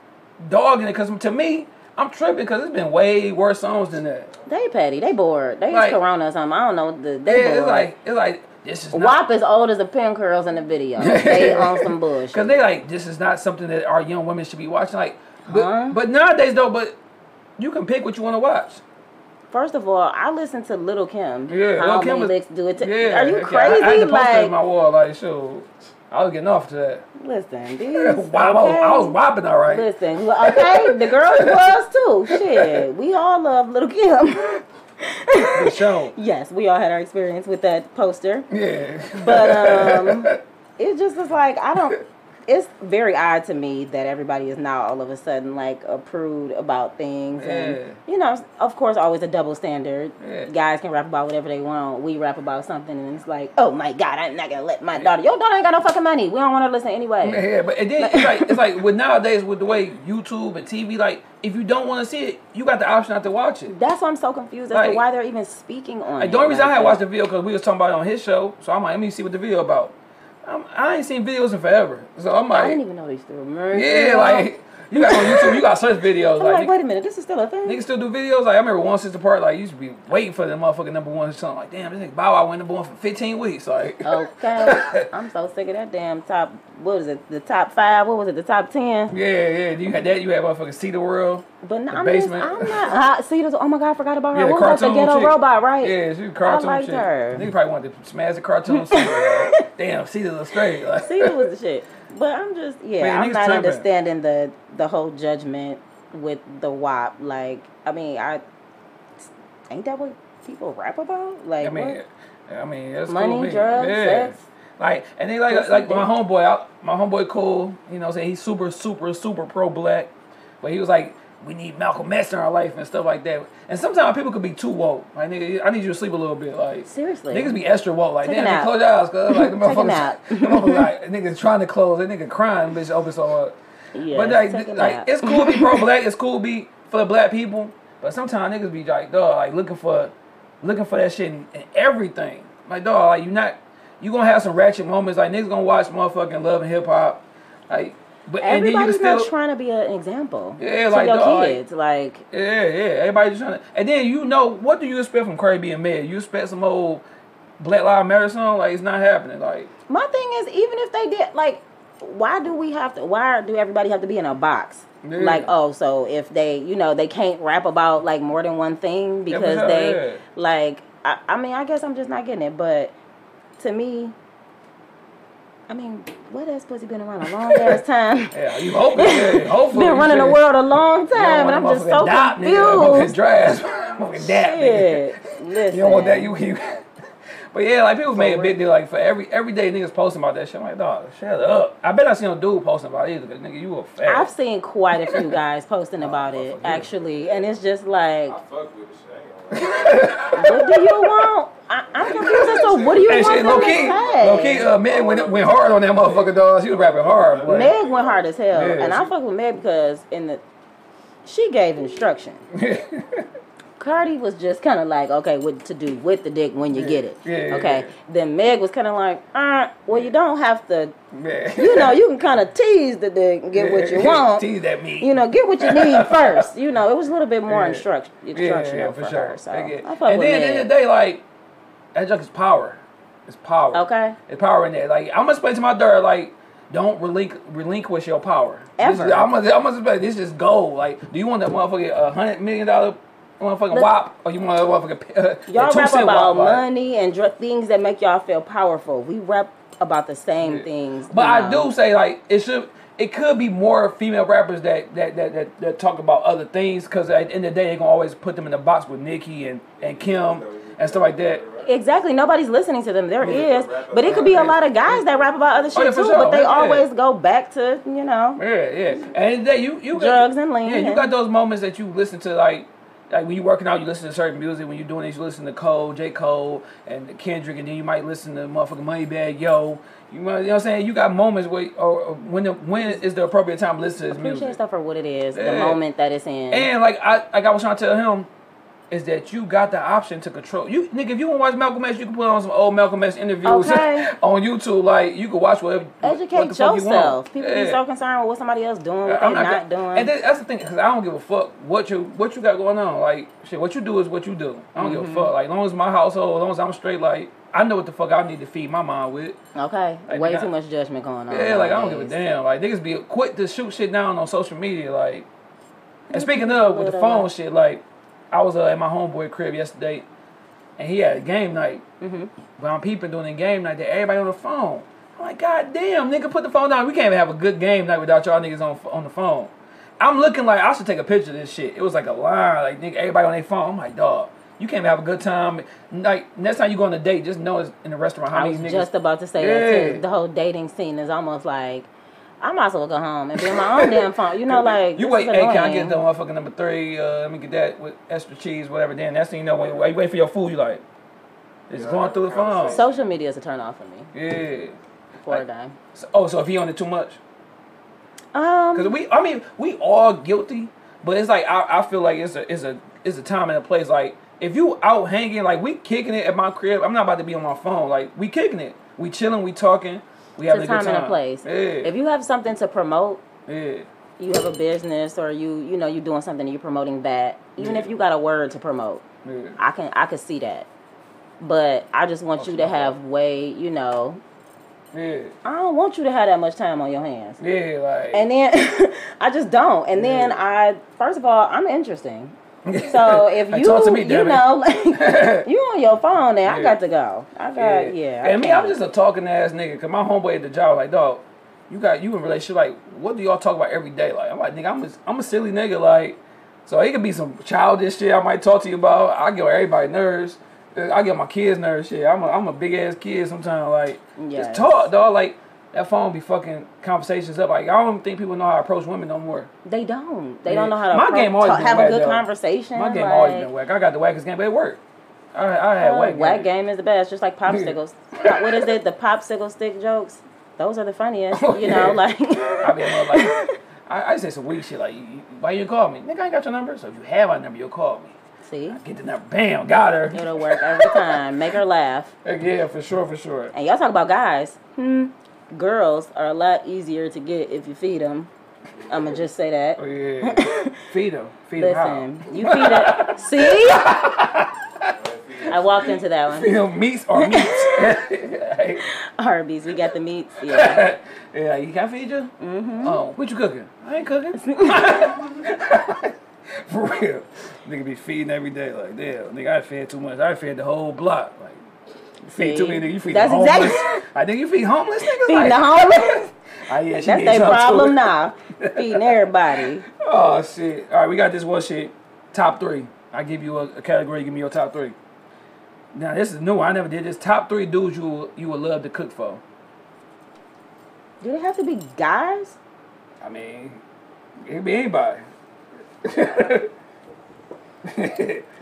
dogging it? Because to me, I'm tripping because it's been way worse songs than that. They petty. They bored. They like, use Corona or something. I don't know. They yeah, bored. It's like it's like. This is W A P is old as the pin curls in the video. They on some bullshit. Because they like, this is not something that our young women should be watching. Like, but, huh? but nowadays, though, but you can pick what you want to watch. First of all, I listen to Little Kim. Yeah, How Little Kim was, licks do it to, yeah, Are you okay. crazy? I, I had to post like, that in my wall. Like, shoot. I was getting off to that. Listen, these, okay. I, was, I was whopping, all right. Listen, okay, the girls was, too. Shit, we all love Little Kim. For sure. Yes, we all had our experience with that poster. Yeah. But um, it just is like, I don't, it's very odd to me that everybody is now all of a sudden like a prude about things. Yeah. And, you know, of course, always a double standard. Yeah. Guys can rap about whatever they want. We rap about something and it's like, oh my God, I'm not going to let my daughter, your daughter ain't got no fucking money. We don't want her to listen anyway. Yeah, but and then it's like, it's like with nowadays with the way YouTube and T V, like, if you don't want to see it, you got the option not to watch it. That's why I'm so confused as like, to why they're even speaking on like, it. The only reason like I had watched the video because we was talking about it on his show, so I'm like, let me see what the video about. I'm, I ain't seen videos in forever, so I'm like, I didn't even know they still merged. Yeah, like you got on YouTube, you got search videos. I'm like, like, wait a minute, this is still a thing. Niggas still do videos. Like I remember one sister part, like you used to be waiting for the motherfucking number one song. Like damn, this nigga Bow Wow went number one for fifteen weeks. Like okay, I'm so sick of that damn top. What was it? The top five? What was it? The top ten? Yeah, yeah. You had that. You had motherfucking See the World. But no, the I'm, basement. Just, I'm not. See the. Oh my God, I forgot about her. Yeah, what was that? The ghetto chick. Robot, right? Yeah, she was a cartoon. I liked chick. her. Nigga probably wanted to smash the cartoon. Damn, See the was straight. Like. See the was the shit. But I'm just yeah. Man, I'm not tripping. understanding the the whole judgment with the W A P. Like I mean, I ain't that what people rap about? Like I mean, what? I mean, that's money, cool, drugs, yeah. sex. Like and they like like my homeboy, I, my homeboy Cole, you know, say he's super, super, super pro black, but he was like, we need Malcolm X in our life and stuff like that. And sometimes people could be too woke. Like nigga, I need you to sleep a little bit. Like seriously, niggas be extra woke. Like damn, you close your eyes, cause like the motherfuckers, the motherfuckers like niggas trying to close, that nigga crying, bitch open so up. Yeah, but like, th- it like it's cool to be pro black, it's cool to be for the black people, but sometimes niggas be like dog, like looking for, looking for that shit in, in everything. Like dog, like you not. You gonna have some ratchet moments. Like niggas gonna watch motherfucking Love and Hip Hop. Like, but everybody's and then you still, not trying to be an example. Yeah, to like your dog, kids. Like, like, yeah, yeah. Everybody's trying to. And then you know what do you expect from Cardi B and Meg? You expect some old Black Lives Matter song? Like it's not happening. Like my thing is, even if they did, like, why do we have to? Why do everybody have to be in a box? Yeah. Like, oh, so if they, you know, they can't rap about like more than one thing because yeah, they, yeah. like, I, I mean, I guess I'm just not getting it, but. To me, I mean, what ass pussy been around a long ass time? Yeah, you hoping? Yeah, hopefully, been running the world a long time, and I'm just so dot, confused. Nigga, that, Shit, listen. You don't want that, you. you. But yeah, like people made a big deal. Like for every every day, niggas posting about that shit. I'm like, dog, shut up. I bet I seen a dude posting about it either. Cause nigga, you a fat. I've seen quite a few guys posting about it actually, and it's just like. I fuck with the shit. What do you want? I, I'm confused. So what do you and want? Shit, low key, low key, uh, Meg went, went hard on that motherfucker, dog. She was rapping hard. Boy. Meg went hard as hell, Meg, and she, I fuck with Meg because in the she gave instruction. Cardi was just kind of like, okay, what to do with the dick when you yeah. get it. Yeah, okay. Yeah, yeah. Then Meg was kind of like, uh, well, you don't have to, yeah. you know, you can kind of tease the dick and get yeah, what you yeah. want. Tease that meat. You know, get what you need first. You know, it was a little bit more yeah. instruction, instructional yeah, yeah, for, for sure. her. So I, I fuck and with then Meg. At the end of the day, like, that junk is power. It's power. Okay. It's power in there. Like, I'm going to explain to my daughter, like, don't relinqu- relinquish your power. Ever. I'm going to explain, this is gold. Like, do you want that motherfucking uh, one hundred million dollars motherfucking wop, or you want to motherfucking uh, y'all rap about wop, money and dr- things that make y'all feel powerful. We rap about the same yeah. things. But I know. do say like it should. It could be more female rappers that that that, that, that talk about other things, because at the end of the day, they're going to always put them in the box with Nicki and, and Kim and stuff like that. Exactly. Nobody's listening to them. There yeah. is. But it could be a lot of guys that rap about other shit, oh, yeah, too, sure. but they yeah. always go back to, you know. Yeah, yeah. And they, you, you drugs got, and lean. Yeah, you got those moments that you listen to, like, like when you're working out, you listen to certain music. When you're doing this, you listen to Cole, J. Cole, and Kendrick, and then you might listen to motherfucking Moneybag Yo. You know what I'm saying? You got moments where, or, or when the, when is the appropriate time to listen to his music? Appreciate stuff for what it is, yeah. the moment that it's in. And like I, like I was trying to tell him, is that you got the option to control. You nigga, if you want to watch Malcolm X, you can put on some old Malcolm X interviews okay. on YouTube. Like you can watch whatever. Educate what the fuck yourself. You want. People yeah. be so concerned with what somebody else doing, what I'm they not, not doing. And that's the thing, because I don't give a fuck what you what you got going on. Like shit, what you do is what you do. I don't mm-hmm. give a fuck. Like as long as my household, as long as I'm straight, like. I know what the fuck I need to feed my mind with. Okay. Like, way too much judgment going on. Yeah, like, I don't give a damn. Like, niggas be quick to shoot shit down on social media. Like, and speaking of, with the phone shit, like, I was uh, at my homeboy crib yesterday, and he had a game night. Mm-hmm. But I'm peeping during the game night that everybody on the phone. I'm like, God damn, nigga, put the phone down. We can't even have a good game night without y'all niggas on on the phone. I'm looking like, I should take a picture of this shit. It was like a line. Like, nigga, everybody on their phone. I'm like, dog. You can't have a good time. Like next time you go on a date, just know it's in the restaurant. How I was these niggas, just about to say yeah. that too. The whole dating scene is almost like I might as well go home and be on my own damn phone. You know, like you wait. Hey, can I get the motherfucking number three? Uh, let me get that with extra cheese, whatever. Then that's thing you know when you wait for your food, you like it's yeah. going through the phone. Social media is a turn off for me. Yeah, for like, a dime. So, oh, so if he on it too much, um, because we, I mean, we all guilty, but it's like I, I feel like it's a, it's a, it's a time and a place like. If you out hanging, like, we kicking it at my crib, I'm not about to be on my phone. Like, we kicking it. We chilling, we talking, we having a good time. It's a time and a place. Yeah. If you have something to promote, yeah. you have a business or you, you know, you're doing something and you're promoting that, even yeah. if you got a word to promote, yeah. I can I can see that. But I just want oh, you to have phone. way, you know, yeah. I don't want you to have that much time on your hands. Yeah, like. And then, I just don't. And yeah. then I, first of all, I'm interesting. So if you, talk to me, you know, like, you on your phone now, yeah. I got to go. I got, yeah. yeah I and me, I'm just a talking ass nigga, because my homeboy at the job like, dog, you got, you in a relationship, like, what do y'all talk about every day? Like, I'm like, nigga, I'm a, I'm a silly nigga, like, so it could be some childish shit I might talk to you about. I give everybody nerves. I give my kids nerves shit. I'm a, I'm a big ass kid sometimes, like, yes. just talk, dog, like. That phone be fucking conversations up. Like, I don't think people know how to approach women no more. They don't. They yeah. don't know how to My approach, game always talk, been have whack, a good though. Conversation. My game like, always been whack. I got the wackest game, but it worked. I, I had uh, whack game. Whack game is the best, just like popsicles. What is it? The popsicle stick jokes? Those are the funniest, oh, you yeah. know? Like, I mean, like, I, I say some weird shit. Like, why you call me? Nigga, I ain't got your number. So if you have my number, you'll call me. See? I get the number. Bam, got her. It'll work every time. Make her laugh. Yeah, for sure, for sure. And y'all talk about guys. Hmm. Girls are a lot easier to get if you feed them. I'm gonna just say that. Oh yeah, feed them. Feed them. Listen, you feed it. See, I walked into that one. Feed them meats or meats. Arby's, we got the meats. Yeah. Yeah, you got feed you. Mm-hmm. Oh, what you cooking? I ain't cooking. For real, nigga be feeding every day. Like damn, nigga, I fed too much. I fed the whole block. Like. Feed too many niggas. You feed that's the homeless. Exactly. I think you feed homeless niggas. Feeding like, the homeless. Oh, yeah, that's their problem now. Feeding everybody. Oh shit! All right, we got this one shit. Top three. I give you a, a category. You give me your top three. Now this is new. I never did this. Top three dudes you you would love to cook for. Do they have to be guys? I mean, it could be anybody.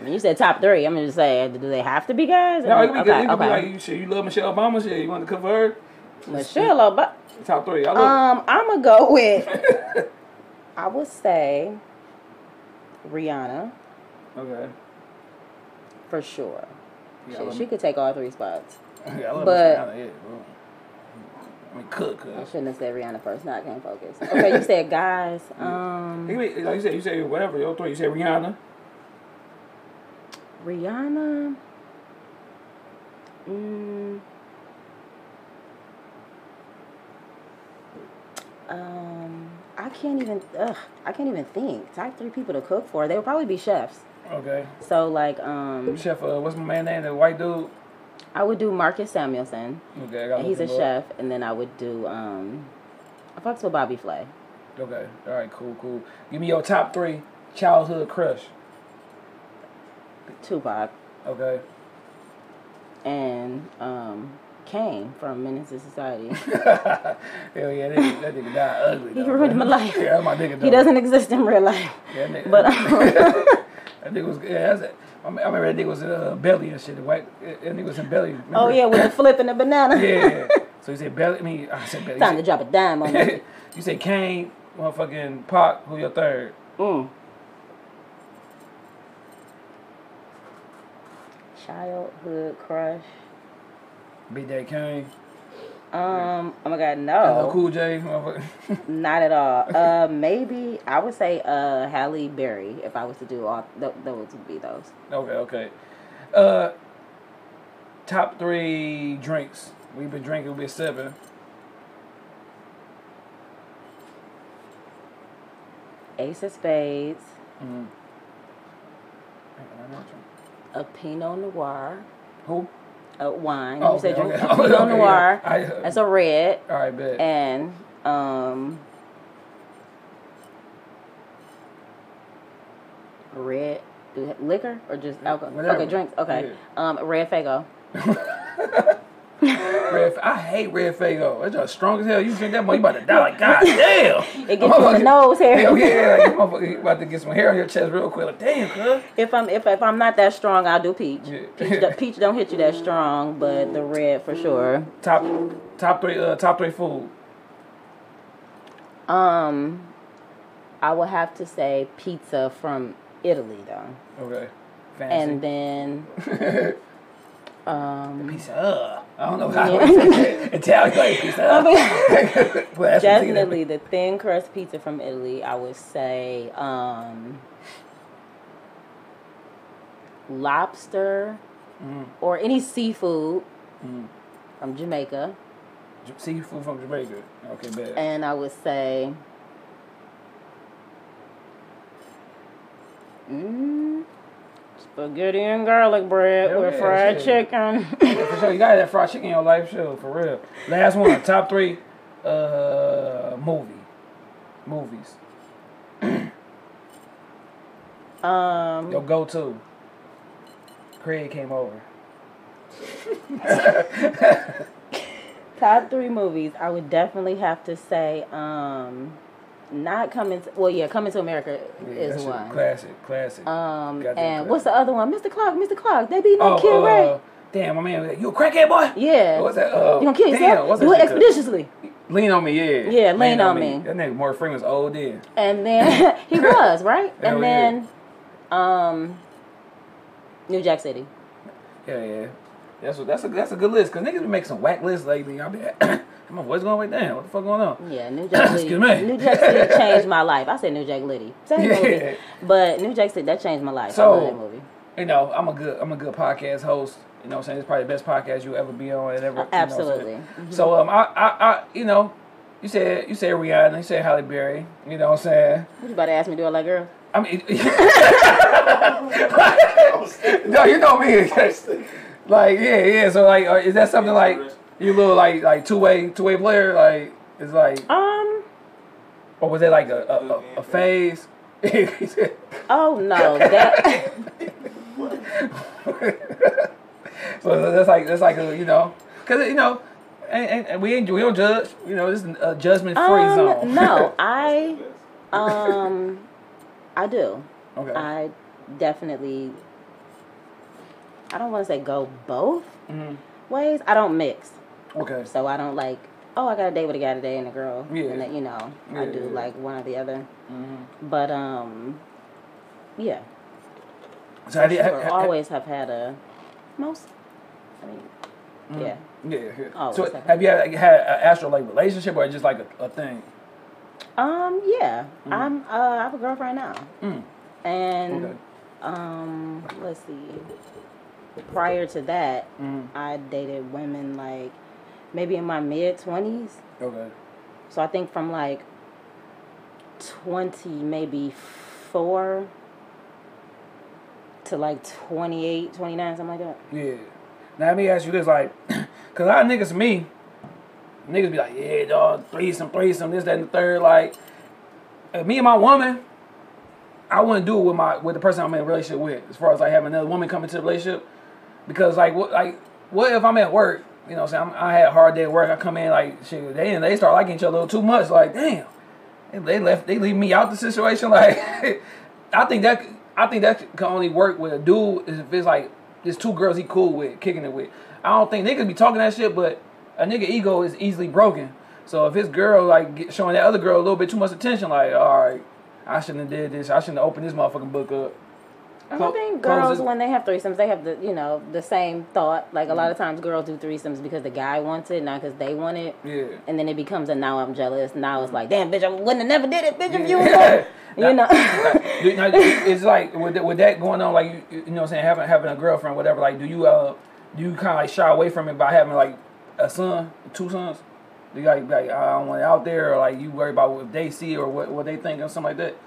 When you said top three, I'm just saying, do they have to be guys? No, it could be, okay, okay. be like you, shit, you love Michelle Obama, shit, you want to cover her? Michelle Obama. Top three. I love um, I'm going to go with, I would say, Rihanna. Okay. For sure. Yeah, she, she could take all three spots. Yeah, I love but, Rihanna, yeah, bro. I mean, cook. Uh. I shouldn't have said Rihanna first. Now I can't focus. Okay, you said guys. Um, like you said, you said whatever, your three. You said Rihanna. Rihanna, mm. um, I can't even, ugh, I can't even think. Top three people to cook for. They would probably be chefs. Okay. So like um. Chef, uh, what's my man's name? The white dude. I would do Marcus Samuelson. Okay. I got he's a up. chef, and then I would do um. I fucks with Bobby Flay. Okay. All right. Cool. Cool. Give me your top three childhood crush. Tupac. Okay. And um. Kane from Menace to Society. Hell yeah, that, that nigga died ugly. Though, he ruined my life. Yeah, that's my nigga. Though. He doesn't exist in real life. Yeah, that nigga. But um, that nigga was. Yeah, that's it. I remember that nigga was in uh, Belly and shit. The white. That nigga was in Belly. Remember? Oh yeah, with the flip and the banana. Yeah. So he said Belly. I mean, I said Belly. Time to drop a dime on that. You said Kane, motherfucking Pac. Who your third? Mm. Childhood crush. Big Daddy Kane. Um. Oh my God, no. Cool J. Not at all. Uh, maybe I would say uh Halle Berry if I was to do all th- those would be those. Okay. Okay. Uh. Top three drinks we've been drinking. We've been sipping. Ace of Spades. Mm-hmm. A Pinot Noir. Who? Uh, wine. Oh, you said okay, okay. Pinot okay, okay, Noir. Yeah. I, uh, that's a red. All right, bet. And um, red liquor or just alcohol? Whatever. Okay, drinks. Okay. Yeah. Um, red Faygo. red, I hate red Faygo. It's just strong as hell. You drink that much, you about to die. Like, God damn. It gets my nose hair. Hell yeah, yeah. Like, you about to get some hair on your chest real quick. Like, damn, cuz. If I'm if if I'm not that strong, I'll do peach. Yeah. Peach, the, peach don't hit you that strong, but the red for sure. Top top three uh, top three food. Um, I would have to say pizza from Italy though. Okay. Fancy. And then. Um, pizza. I don't know how yeah. to Italian pizza. Okay. Well, definitely the thin crust pizza from Italy. I would say um, lobster mm. or any seafood mm. from Jamaica. J- seafood from Jamaica. Okay, bad. And I would say. Mmm. Spaghetti and garlic bread Hell with yeah, fried shit. chicken. Yeah, for sure, you gotta have fried chicken in your life, sure, for real. Last one, top three, uh, movie, movies. um, your go-to. Craig came over. Top three movies, I would definitely have to say, um. Not coming. To, well, yeah, Coming to America yeah, is one classic, classic. Um, Goddamn and classic. What's the other one? Mister Clark, Mister Clark. They be no oh, kid, uh, right? Damn, my man. You a crackhead boy? Yeah. What's that? Uh, you gonna kill yourself? Do it expeditiously. Lean on me, yeah. Yeah, lean, lean on, on me. me. That nigga Morgan Freeman was old then. And then he was right. And then, um, New Jack City. Yeah, yeah. That's what. That's a. That's a good list. Cause niggas be making some whack lists lately. I'll be. Like, my voice going right down. What the fuck going on? Yeah, New Jack City. New Jack City changed my life. I said New Jack Liddy. Same yeah. movie. But New Jack City, that changed my life. So, I love that movie. You know, I'm a good I'm a good podcast host. You know what I'm saying? It's probably the best podcast you'll ever be on and ever. Uh, absolutely. You know mm-hmm. So um I, I I you know, you said you said Rihanna, you said Halle Berry, you know what I'm saying? You about to ask me do I like girls? I mean No, you know me. Like, yeah, yeah. So like is that something like you little like like two way two way player like it's like um or was it like a a, a, a phase? Oh no, that so that's like that's like a, you know because you know and, and we ain't we don't judge you know this is a judgment free um, zone. No, I um I do. Okay. I definitely I don't want to say go both mm-hmm. ways. I don't mix. Okay. So I don't like, oh, I got a date with a guy today and a girl. Yeah. And that, you know, yeah, I do yeah. like one or the other. Mm-hmm. But, um, yeah. So I did, sure. I, I, I always have had a, most, I mean, mm-hmm. yeah. Yeah. yeah. Always so have, have you had, had an astral, like, relationship or just, like, a, a thing? Um, yeah. Mm-hmm. I'm, uh, I have a girlfriend now. Mm. And, okay. um, let's see. Prior to that, mm-hmm. I dated women, like, maybe in my mid-twenties. Okay. So I think from like twenty, maybe four to like twenty-eight, twenty-nine, something like that. Yeah. Now, let me ask you this, like, because a lot of niggas, me, niggas be like, yeah, dog, threesome, threesome, this, that, and the third. Like, if me and my woman, I wouldn't do it with my with the person I'm in a relationship with, as far as, like, having another woman come into the relationship. Because, like, what like what if I'm at work, you know what I'm saying, I'm, I had a hard day at work, I come in, like, shit, they, they start liking each other a little too much, like, damn, they left, they leave me out the situation, like, I think that, I think that can only work with a dude if it's, like, there's two girls he cool with, kicking it with. I don't think niggas be talking that shit, but a nigga ego is easily broken. So if his girl, like, get, showing that other girl a little bit too much attention, like, all right, I shouldn't have did this. I shouldn't have opened this motherfucking book up. I don't think girls, when they have threesomes, they have the, you know, the same thought. Like, a lot of times girls do threesomes because the guy wants it, not because they want it. Yeah. And then it becomes a, now I'm jealous. Now it's like, damn, bitch, I wouldn't have never did it, bitch, if you were there. You know. Now, it's like, with, with that going on, like, you, you know what I'm saying, having, having a girlfriend, whatever, like, do you, uh, do you kind of, like, shy away from it by having, like, a son, two sons? Do you, like, like I don't want it out there, or, like, you worry about what they see or what, what they think or something like that?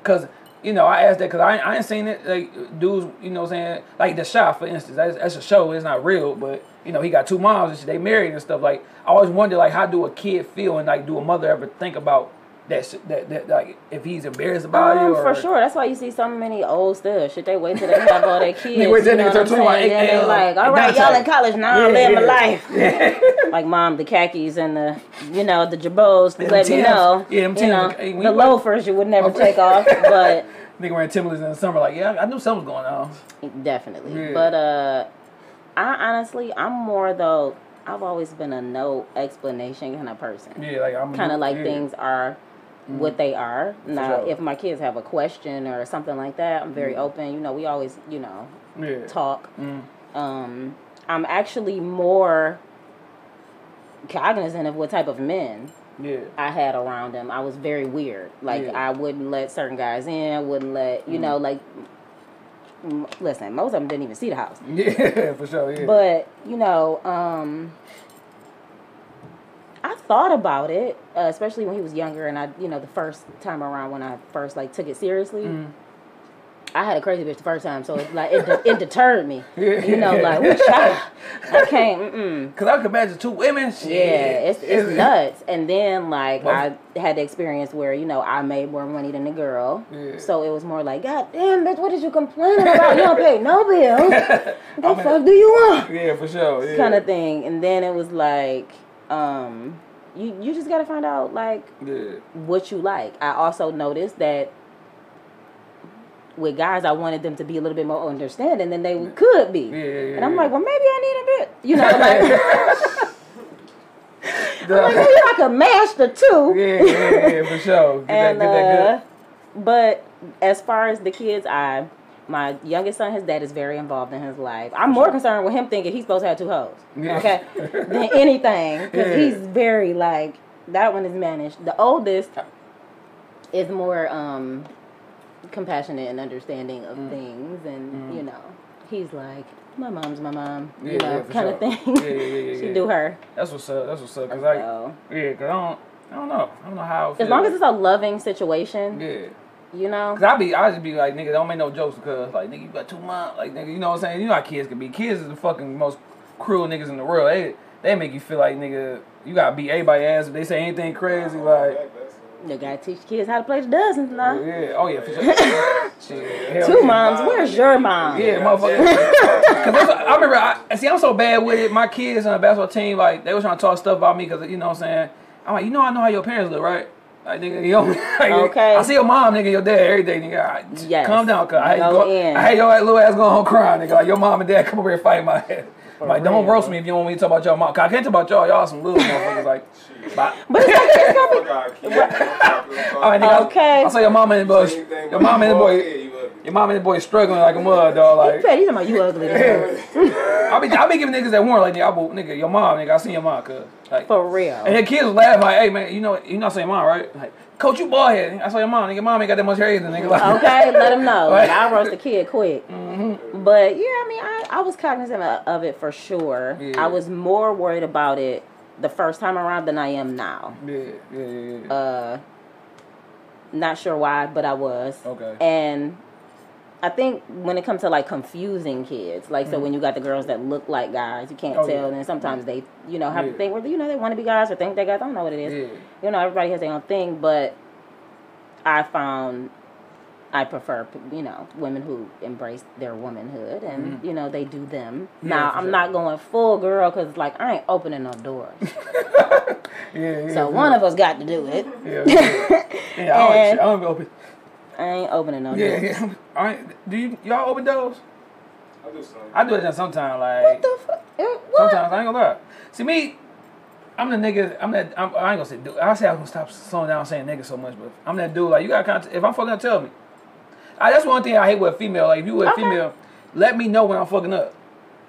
Because... You know, I asked that because I, I ain't seen it. Like, dudes, you know what I'm saying? Like, The Shop, for instance. That's, that's a show. It's not real. But, you know, he got two moms and shit. They married and stuff. Like, I always wonder, like, how do a kid feel and, like, do a mother ever think about that shit? That, that, like, if he's embarrassed about um, it or... For sure. That's why you see so many old stuff. Shit, they wait till they have all their kids. They wait till they turn twenty-one. Like, they're like, all right, y'all in college now. Yeah, I'm living yeah. my life. Yeah. Like, mom, the khakis and the, you know, the jabots, yeah, let me know. Yeah, I'm telling you. The loafers you would never take off, but... Nigga wearing Timberlands in the summer, like, yeah, I knew something was going on. Definitely. Yeah. But, uh, I honestly, I'm more, though, I've always been a no explanation kind of person. Yeah, like, I'm... Kind of like yeah. things are mm-hmm. what they are. Now, sure. if my kids have a question or something like that, I'm very mm-hmm. open. You know, we always, you know, yeah. talk. Mm-hmm. Um, I'm actually more cognizant of what type of men... Yeah. I had around them. I was very weird. Like, yeah. I wouldn't let certain guys in, wouldn't let, you mm. know, like, m- listen, most of them didn't even see the house. Yeah, for sure, yeah. But, you know, um, I thought about it, uh, especially when he was younger, and I, you know, the first time around when I first, like, took it seriously. Mm. I had a crazy bitch the first time, so it, like it, de- it deterred me. Yeah, you know, yeah. like I can't. Mm-mm. Cause I could imagine two women. Shit. Yeah, it's it's nuts. And then like well, I had the experience where you know I made more money than the girl, yeah. so it was more like, God damn, bitch, what did you complain about? You don't pay no bills. What the fuck do you want? Yeah, for sure. Yeah. Kind of thing. And then it was like, um, you you just gotta find out like yeah. what you like. I also noticed that. With guys, I wanted them to be a little bit more understanding than they could be. Yeah, yeah, yeah, and I'm yeah. like, well, maybe I need a bit. You know, like, I'm like, maybe I could mash the two. Yeah, yeah, yeah, for sure. Get and, that, get that good. Uh, but as far as the kids, I, my youngest son, his dad is very involved in his life. I'm more concerned with him thinking he's supposed to have two hoes. Yeah. Okay? Than anything. Because yeah. he's very, like, that one is managed. The oldest is more... um compassionate and understanding of mm. things and mm. you know he's like my mom's my mom yeah, you know yeah, kind sure. of thing yeah, yeah, yeah, yeah, she yeah. do her that's what's up that's what's up cause I, yeah cause I don't I don't know I don't know how I feel. As long as it's a loving situation yeah you know cause I be I just be like nigga don't make no jokes because like nigga you got two moms like nigga you know what I'm saying you know how kids can be kids is the fucking most cruel niggas in the world they they make you feel like nigga you gotta beat everybody's ass if they say anything crazy like you gotta teach kids how to play the dozens now. Yeah, yeah. Oh, yeah, for sure. Yeah. Two moms. Where's your mom? Yeah, motherfucker. Cause that's, I remember, I, see, I'm so bad with it. My kids on the basketball team, like, they was trying to talk stuff about me because, you know what I'm saying? I'm like, you know, I know how your parents look, right? Like, nigga, you know, okay. I see your mom, nigga, your dad every day, nigga. I, yes. Calm down, cuz. I, I hate your little ass going home crying, nigga. Like, your mom and dad come over here and fight my ass. Like, don't roast me if you don't want me to talk about y'all mom. Cause I can't talk about y'all. Y'all some little motherfuckers, like. But okay. I saw your mama and the boy. Your mama and the boy. Your mama and the boy struggling like a mud dog. Like he's talking about you ugly. I be I be giving niggas that warning like nigga, I will, nigga your mom nigga I seen your mom cuz like for real. And the kids laugh like hey man you know you not saying mom right like. Coach, you bald head. I saw your mom. Nigga, mom ain't got that much hair either. Nigga. Like, okay, let him know. Like, I roast the kid quick. Mm-hmm. But, yeah, I mean, I, I was cognizant of it for sure. Yeah. I was more worried about it the first time around than I am now. Yeah, yeah, yeah, yeah. Uh, not sure why, but I was. Okay. And I think when it comes to like confusing kids, like mm-hmm. so when you got the girls that look like guys, you can't oh, tell. Yeah. And sometimes yeah. they, you know, have yeah. they were you know they want to be guys or think they guys. I don't know what it is. Yeah. You know, everybody has their own thing, but I found I prefer, you know, women who embrace their womanhood and, mm-hmm. you know, they do them. Yeah, now, I'm sure. not going full girl because, like, I ain't opening no doors. yeah, yeah, so yeah. one of us got to do it. Yeah, yeah. yeah I, ain't, I don't be open. I ain't opening no yeah, doors. Yeah, I ain't, do you, y'all open doors? I do sometimes. I do it sometimes, like. What the fuck? What? Sometimes, I ain't gonna lie. See, me, I'm the nigga, I'm that, I'm, I ain't gonna say dude. I say I'm gonna stop slowing down saying nigga so much, but I'm that dude, like, you gotta contact, if I'm fucking up, tell me. I, that's one thing I hate with a female. Like, if you were a okay. female, let me know when I'm fucking up.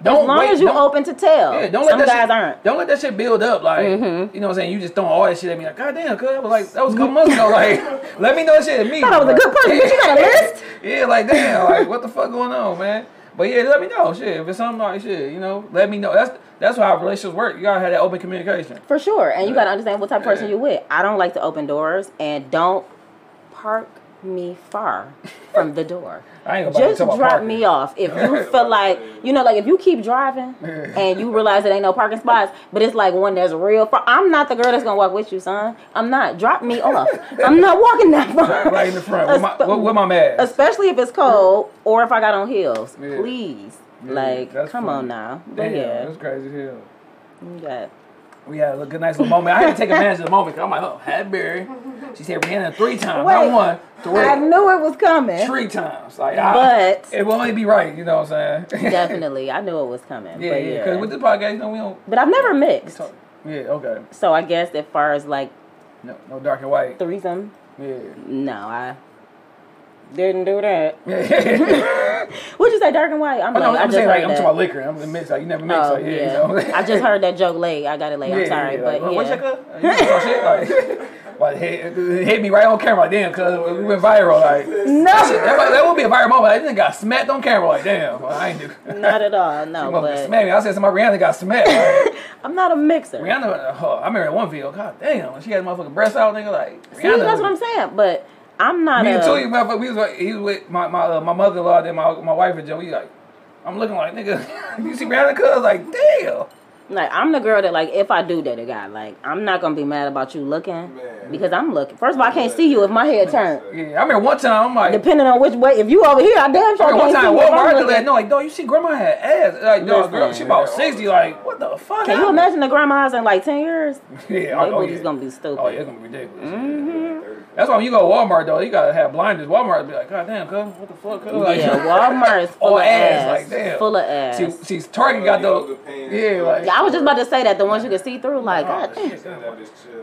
Don't as long wait, as you're open to tell. Yeah, don't let Some that guys shit, aren't. Don't let that shit build up. Like, mm-hmm. you know what I'm saying? You just throwing all that shit at me. Like, goddamn, cuz. I was like, that was a couple months ago. Like, let me know that shit at me. I thought I was bro. a good person, yeah. but you got a list? Yeah, like, damn. Like, what the fuck going on, man? But yeah, let me know. Shit, if it's something like shit, you know, let me know. That's that's how relationships work. You gotta have that open communication. For sure. And yeah. you gotta understand what type of person yeah. you with. I don't like to open doors, and don't park me far from the door. I ain't Just drop parking. me off. If you feel like, you know, like if you keep driving and you realize it ain't no parking spots, but it's like one that's real far. I'm not the girl that's gonna walk with you, son. I'm not. Drop me off. I'm not walking that far. Right in the front. With my, with my mask. Especially if it's cold or if I got on heels. Yeah. Please. Yeah, like, come funny. on now. But Damn, yeah. that's crazy as hell. Yeah. We had a good, nice little moment. I had to take advantage of the moment because I'm like, oh, Hadberry. She said Rihanna three times, Wait, not one, three. I knew it was coming. Three times. Like, but I, it will only be right, you know what I'm saying? Definitely. I knew it was coming. Yeah, because yeah, yeah. with this podcast, you know, we don't... But I've never mixed. Yeah, okay. So I guess as far as, like... No, no dark and white. Threesome? Yeah. No, I... Didn't do that. Would you say dark and white? I'm oh, like, no, I'm I just saying, like, I'm talking about liquor. I'm mixed. Like, you never mix. Oh, like, yeah, yeah. You know? I just heard that joke late. I got it late. Yeah, I'm sorry, yeah, like, but what, yeah. You shit? Like, like hit, hit me right on camera. Like, damn, because we went viral. Like, no, that, shit, that, that would be a viral moment. I just got smacked on camera. Like, damn, well, I ain't do. Not at all. No, but smack me. I said somebody Rihanna got smacked. Like, I'm not a mixer. Rihanna, oh, I married one video. God damn, she had motherfucking breasts out, nigga. Like, Rihanna, see, that's what I'm saying, but. I'm not. Me and Tui, we was like, he was with my my uh, my mother in law, then my my wife and Joe. We like, I'm looking like nigga. You see Rihanna, cuz like damn. Like I'm the girl that like if I do date a guy, like I'm not gonna be mad about you looking man, because man. I'm looking. First of all, I can't man. see you if my head turned. Yeah, I remember one time I'm like, depending on which way. If you over here, I damn sure I can't one time, see you. One time, that no, like no, you see grandma had ass. Like no, girl, she about sixty. Like what the fuck? Can you imagine the grandmas in like ten years? Yeah, I know. It's gonna be stupid. Oh yeah, it's gonna be ridiculous. Mm-hmm. That's why when you go to Walmart, though, you got to have blinders. Walmart be like, God damn, cuz, what the fuck, cuz? Like, yeah, Walmart is full of ass. ass. Like, damn. Full of ass. See, see Target oh, got those. Yeah, like. I was just about to say that, the ones you can see through, like, oh, God damn.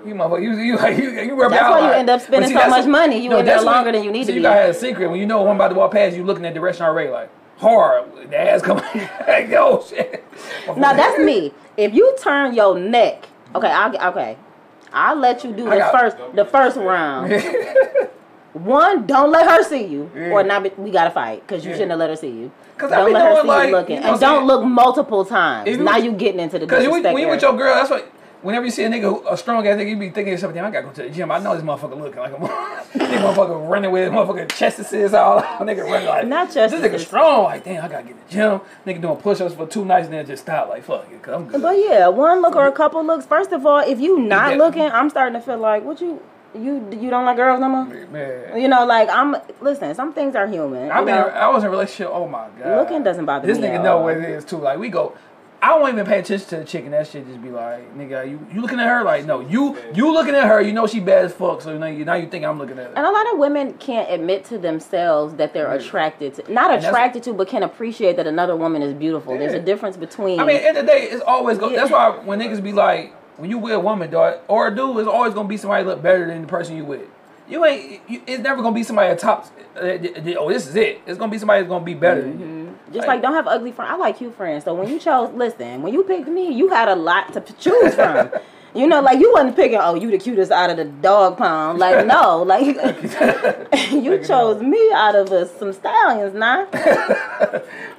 You motherfucker, you, you, like, you, you rub that's out. That's why you like, end up spending see, so much money. You no, in there longer what, than you need so to be. So you got to have a secret. When you know one about to walk past, you looking at the restaurant already, like, hard. The ass coming. Like, yo, shit. Now, that's me. If you turn your neck, okay, I'll, okay. I'll let you do the first the first round. One, don't let her see you, yeah. or not. Be, we gotta fight because you yeah. shouldn't have let her see you. Don't let her see like, you looking, you know and don't look multiple times. If now was, you getting into the because when you with your girl, that's what. Whenever you see a nigga, who, a strong ass nigga, you be thinking something. I gotta go to the gym. I know this motherfucker looking like a this motherfucker running with his motherfucking chest assists all nigga running like not chest this nigga strong. Like damn, I gotta get in the gym. Nigga doing push ups for two nights and then just stop. Like fuck it, cause I'm good. But yeah, one look or a couple looks. First of all, if you not yeah. looking, I'm starting to feel like what you. You you don't like girls no more? Man. You know, like, I'm... Listen, some things are human. I mean, know? I was in a relationship. Oh, my God. Looking doesn't bother this me. This nigga know what it is, too. Like, we go... I won't even pay attention to the chicken. That shit just be like, nigga, you, you looking at her? Like, no, you you looking at her. You know she bad as fuck. So now you, now you think I'm looking at her. And a lot of women can't admit to themselves that they're yeah. attracted to. Not and attracted to, but can appreciate that another woman is beautiful. Yeah. There's a difference between... I mean, at the end of the day, it's always... Go, yeah. That's why when niggas be like... When you with a woman, dog, or a dude, it's always gonna be somebody look better than the person you with. You ain't. You, it's never gonna be somebody at top. Uh, oh, this is it. It's gonna be somebody that's gonna be better. Mm-hmm. Than you. Just like, like don't have ugly friends. I like cute friends. So when you chose, listen, when you picked me, you had a lot to choose from. You know, like you wasn't picking. Oh, you the cutest out of the dog pound. Like no, like you chose me out of uh, some stallions, nah.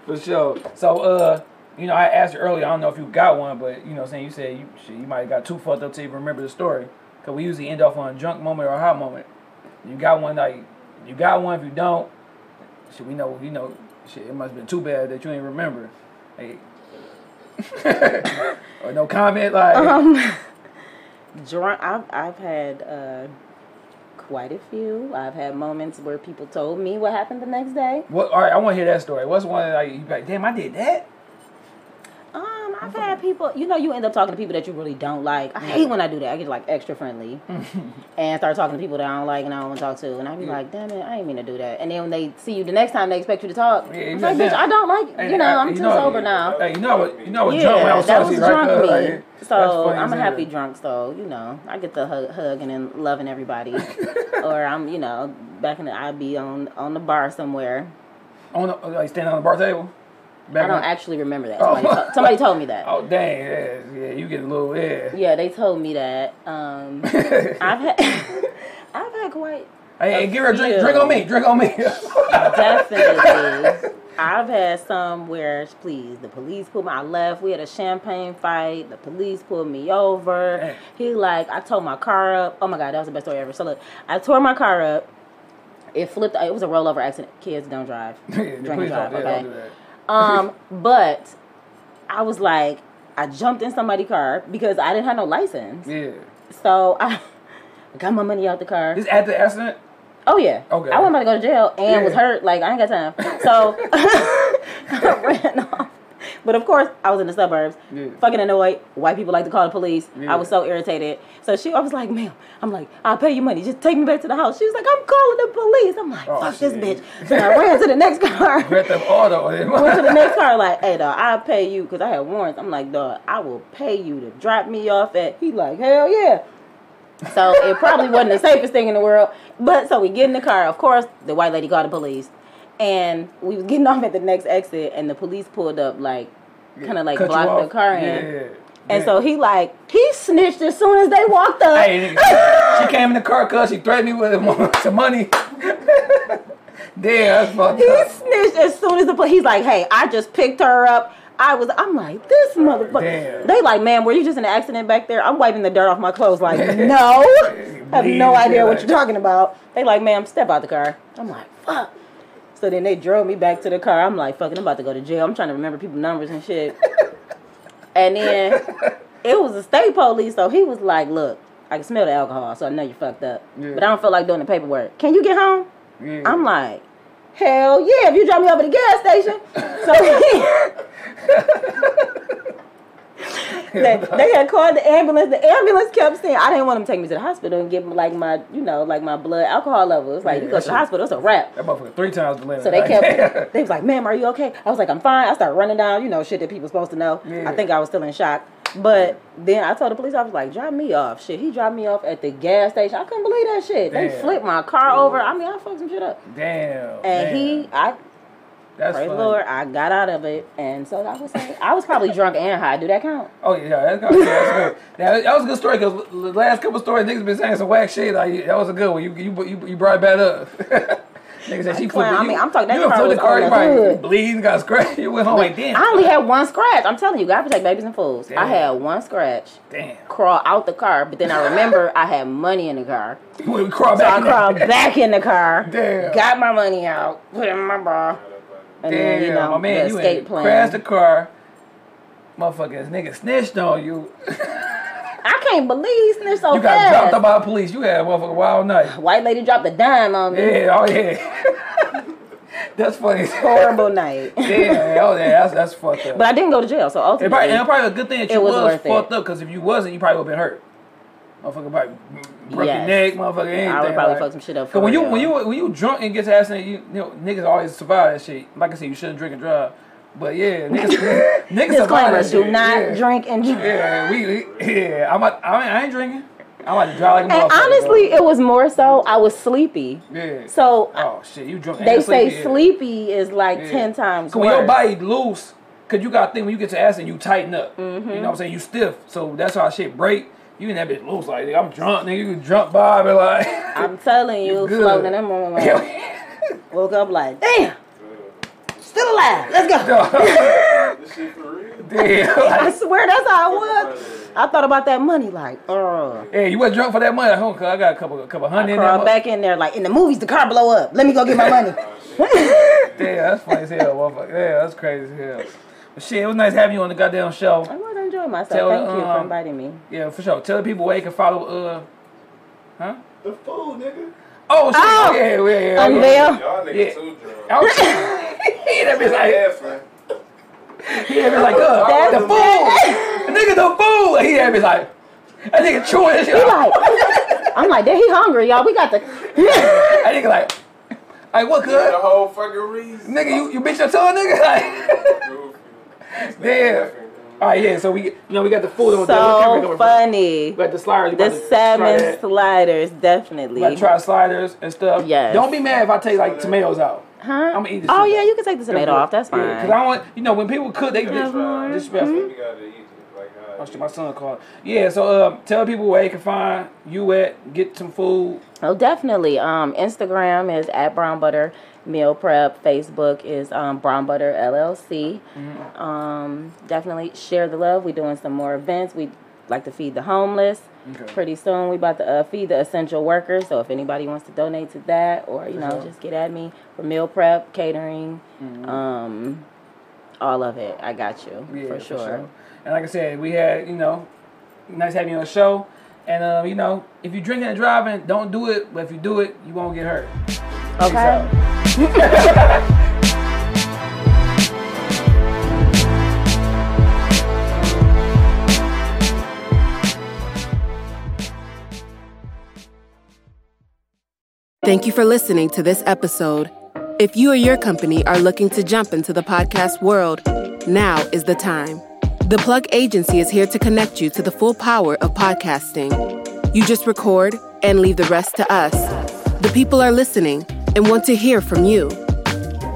For sure. So, uh. You know, I asked you earlier, I don't know if you got one, but, you know, saying you said you shit, you might have got too fucked up to even remember the story. Because we usually end off on a drunk moment or a hot moment. You got one, like, you got one. If you don't, shit, we know, you know, shit, it must have been too bad that you ain't remember. Hey. Or no comment, like. Um, drunk, I've, I've had uh, quite a few. I've had moments where people told me what happened the next day. What? All right, I want to hear that story. What's one like, you're like, damn, I did that? Um, I've had people, you know, you end up talking to people that you really don't like. I hate when I do that. I get, like, extra friendly and start talking to people that I don't like and I don't want to talk to. And I be yeah. like, damn it, I ain't mean to do that. And then when they see you the next time, they expect you to talk. Yeah, I'm like, bitch, I don't like, hey, you know, I, I'm you too know, sober you, now. Hey, you know what, you know what yeah, drunk when I was that was drunk right me. Like, so I'm a happy drunk, so, you know, I get the hug, hugging and loving everybody. Or I'm, you know, back in the, I'd be on, on the bar somewhere. On the, like standing on the bar table? Back I don't on? actually remember that. Somebody, oh. to- somebody told me that. Oh, dang. Yeah, yeah, you get a little, yeah. Yeah, they told me that. Um, I've had I've had quite Hey, hey give her a drink. Drink on me. Drink on me. Definitely. I've had some where, please, the police pulled me. I left. We had a champagne fight. The police pulled me over. Dang. He like, I tore my car up. Oh, my God. That was the best story ever. So, look, I tore my car up. It flipped. It was a rollover accident. Kids, don't drive. Drink and drive, okay? Don't do that. Um, but I was like, I jumped in somebody's car because I didn't have no license. Yeah. So I got my money out the car. This at the accident? Oh, yeah. Okay. I wasn't about to go to jail and yeah. was hurt. Like, I ain't got time. So I ran off. But of course, I was in the suburbs, yeah. fucking annoyed. White people like to call the police. Yeah. I was so irritated. So she, I was like, ma'am, I'm like, I'll pay you money. Just take me back to the house. She was like, I'm calling the police. I'm like, oh, fuck shit. This bitch. So I ran to the next car. Went to the next car like, hey, dog, I'll pay you because I had warrants. I'm like, dog, I will pay you to drop me off at. He like, hell yeah. So it probably wasn't the safest thing in the world. But so we get in the car. Of course, the white lady called the police. And we was getting off at the next exit, and the police pulled up, like, kind of, like, cut blocked the car in. Yeah, yeah. And yeah. so he, like, he snitched as soon as they walked up. Hey, she came in the car because she threatened me with some money. Damn, that's fucked he up. He snitched as soon as the police. He's like, hey, I just picked her up. I was, I'm like, this motherfucker. They like, man, were you just in an accident back there? I'm wiping the dirt off my clothes. Like, no. I have no idea what you're talking about. They like, ma'am, step out the car. I'm like, fuck. So then they drove me back to the car. I'm like, fucking, I'm about to go to jail. I'm trying to remember people's numbers and shit. And then it was the state police, so he was like, look, I can smell the alcohol, so I know you fucked up. Yeah. But I don't feel like doing the paperwork. Can you get home? Yeah. I'm like, hell yeah, if you drop me over the gas station. So they, they had called the ambulance. The ambulance kept saying, I didn't want them to take me to the hospital and give me like my, you know, like my blood alcohol levels. Like, yeah, you go to the hospital, it's a wrap. That motherfucker three times the limit. So they kept, they was like, ma'am, are you okay? I was like, I'm fine. I started running down, you know, shit that people supposed to know. Yeah. I think I was still in shock. But then I told the police, I was like, drop me off. Shit, he dropped me off at the gas station. I couldn't believe that shit. Damn. They flipped my car damn. over. I mean, I fucked some shit up. Damn. And damn. he, I... That's Praise funny. Lord, I got out of it, and so I was saying, I was probably drunk and high. Do that count? Oh yeah, that's good. That's good. That, that was a good story because the last couple of stories niggas been saying some whack shit. Like, that was a good one. You you you, you brought it back up. Niggas said she put. I mean, I'm talking that you car was the car, you like, bleeding, got scratched. You went home like, like damn. I only had one scratch. I'm telling you, God protect babies and fools. Damn. I had one scratch. Damn. Crawl out the car, but then I remember I had money in the car. We crawl back. So in I crawled that. back in the car. Damn. Got my money out. Put it in my bra. And damn, then, you know, my man, you had crashed the car. Motherfuckers, nigga snitched on you. I can't believe he snitched on so you. You got fast. dropped up by the police. You had a motherfucking wild night. White lady dropped a dime on me. Yeah, oh yeah. That's funny. Horrible night. Damn, oh yeah, that's, that's fucked up. But I didn't go to jail, so ultimately. It probably, and it's probably a good thing that you was, was fucked it. up, because if you wasn't, you probably would have been hurt. Motherfucker probably broke yes. your neck, motherfucker, anything. I would probably like. fuck some shit up for when you, when you when you drunk and get to accident, you, you know, niggas always survive that shit. Like I said, you shouldn't drink and drive. But yeah, niggas, niggas survive that shit. Do not yeah. drink and drive. Yeah, we, yeah. I'm out, I, mean, I ain't drinking. I'm about to drive like a and motherfucker. And honestly, bro. it was more so I was sleepy. Yeah. So. Oh, shit, you drunk and They sleepy, say yeah. sleepy is like yeah. ten times worse. When your body loose, because you got to think when you get to accident, you tighten up. Mm-hmm. You know what I'm saying? You stiff. So that's how shit break. You and that bitch loose like, I'm drunk, nigga. You drunk, Bob. And like, I'm telling you, floating in that moment. Like, woke up like, damn, still alive. Let's go. This shit for real. Damn. I swear that's how I was. I thought about that money like, oh. Hey, you wasn't drunk for that money at home, cause I got a couple, a couple hundred. I crawled in there, back in there like in the movies, the car blow up. Let me go get my money. Yeah, that's funny as hell, motherfucker. Yeah, that's crazy as hell. But shit, it was nice having you on the goddamn show. I was enjoying myself. Tell, Thank um, you for inviting me. Yeah, for sure. Tell the people where you can follow, uh, huh? The food, nigga. Oh, shit. Oh. Yeah, yeah, yeah. Unveil. Yeah. Y'all niggas yeah. too drunk. That bitch like... He had me like, uh, the food. Nigga, the food. He had me like... That nigga chewing his shit. He like... I'm like, damn, he hungry, y'all. We got the... That nigga like... Like, what good? The whole fucking reason. Nigga, you, you bitch your tongue, nigga? Like... Damn. All right, yeah, so we, you know, we got the food over so there. So funny. We got the sliders. The seven sliders, definitely. Like, try sliders and stuff. Yes. Don't be mad if I take, like, tomatoes out. Huh? I'm going to eat this Oh, yeah, out. You can take the tomato off. That's fine. Yeah, because I want, you know, when people cook, they just disrespectful. You got to eat it. Like, oh, shit, my son called. Yeah, so um, tell people where they can find you at. Get some food. Oh, definitely. Um, Instagram is at Brown Butter Meal Prep. Facebook is um, Brown Butter L L C. Mm-hmm. Um, definitely share the love. We're doing some more events. We like to feed the homeless. Okay. Pretty soon, we about to uh, feed the essential workers. So if anybody wants to donate to that, or you know, mm-hmm. just get at me for meal prep, catering, mm-hmm. um, all of it. I got you yeah, for, sure. for sure. And like I said, we had you know, nice having you on the show. And uh, you know, if you're drinking and driving, don't do it. But if you do it, you won't get hurt. Okay. Thank you for listening to this episode. If you or your company are looking to jump into the podcast world, now is the time. The Plug Agency is here to connect you to the full power of podcasting. You just record and leave the rest to us. The people are listening and want to hear from you.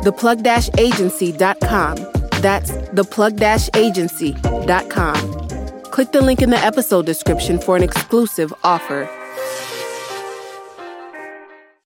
the plug dash agency dot com. That's the plug dash agency dot com. Click the link in the episode description for an exclusive offer.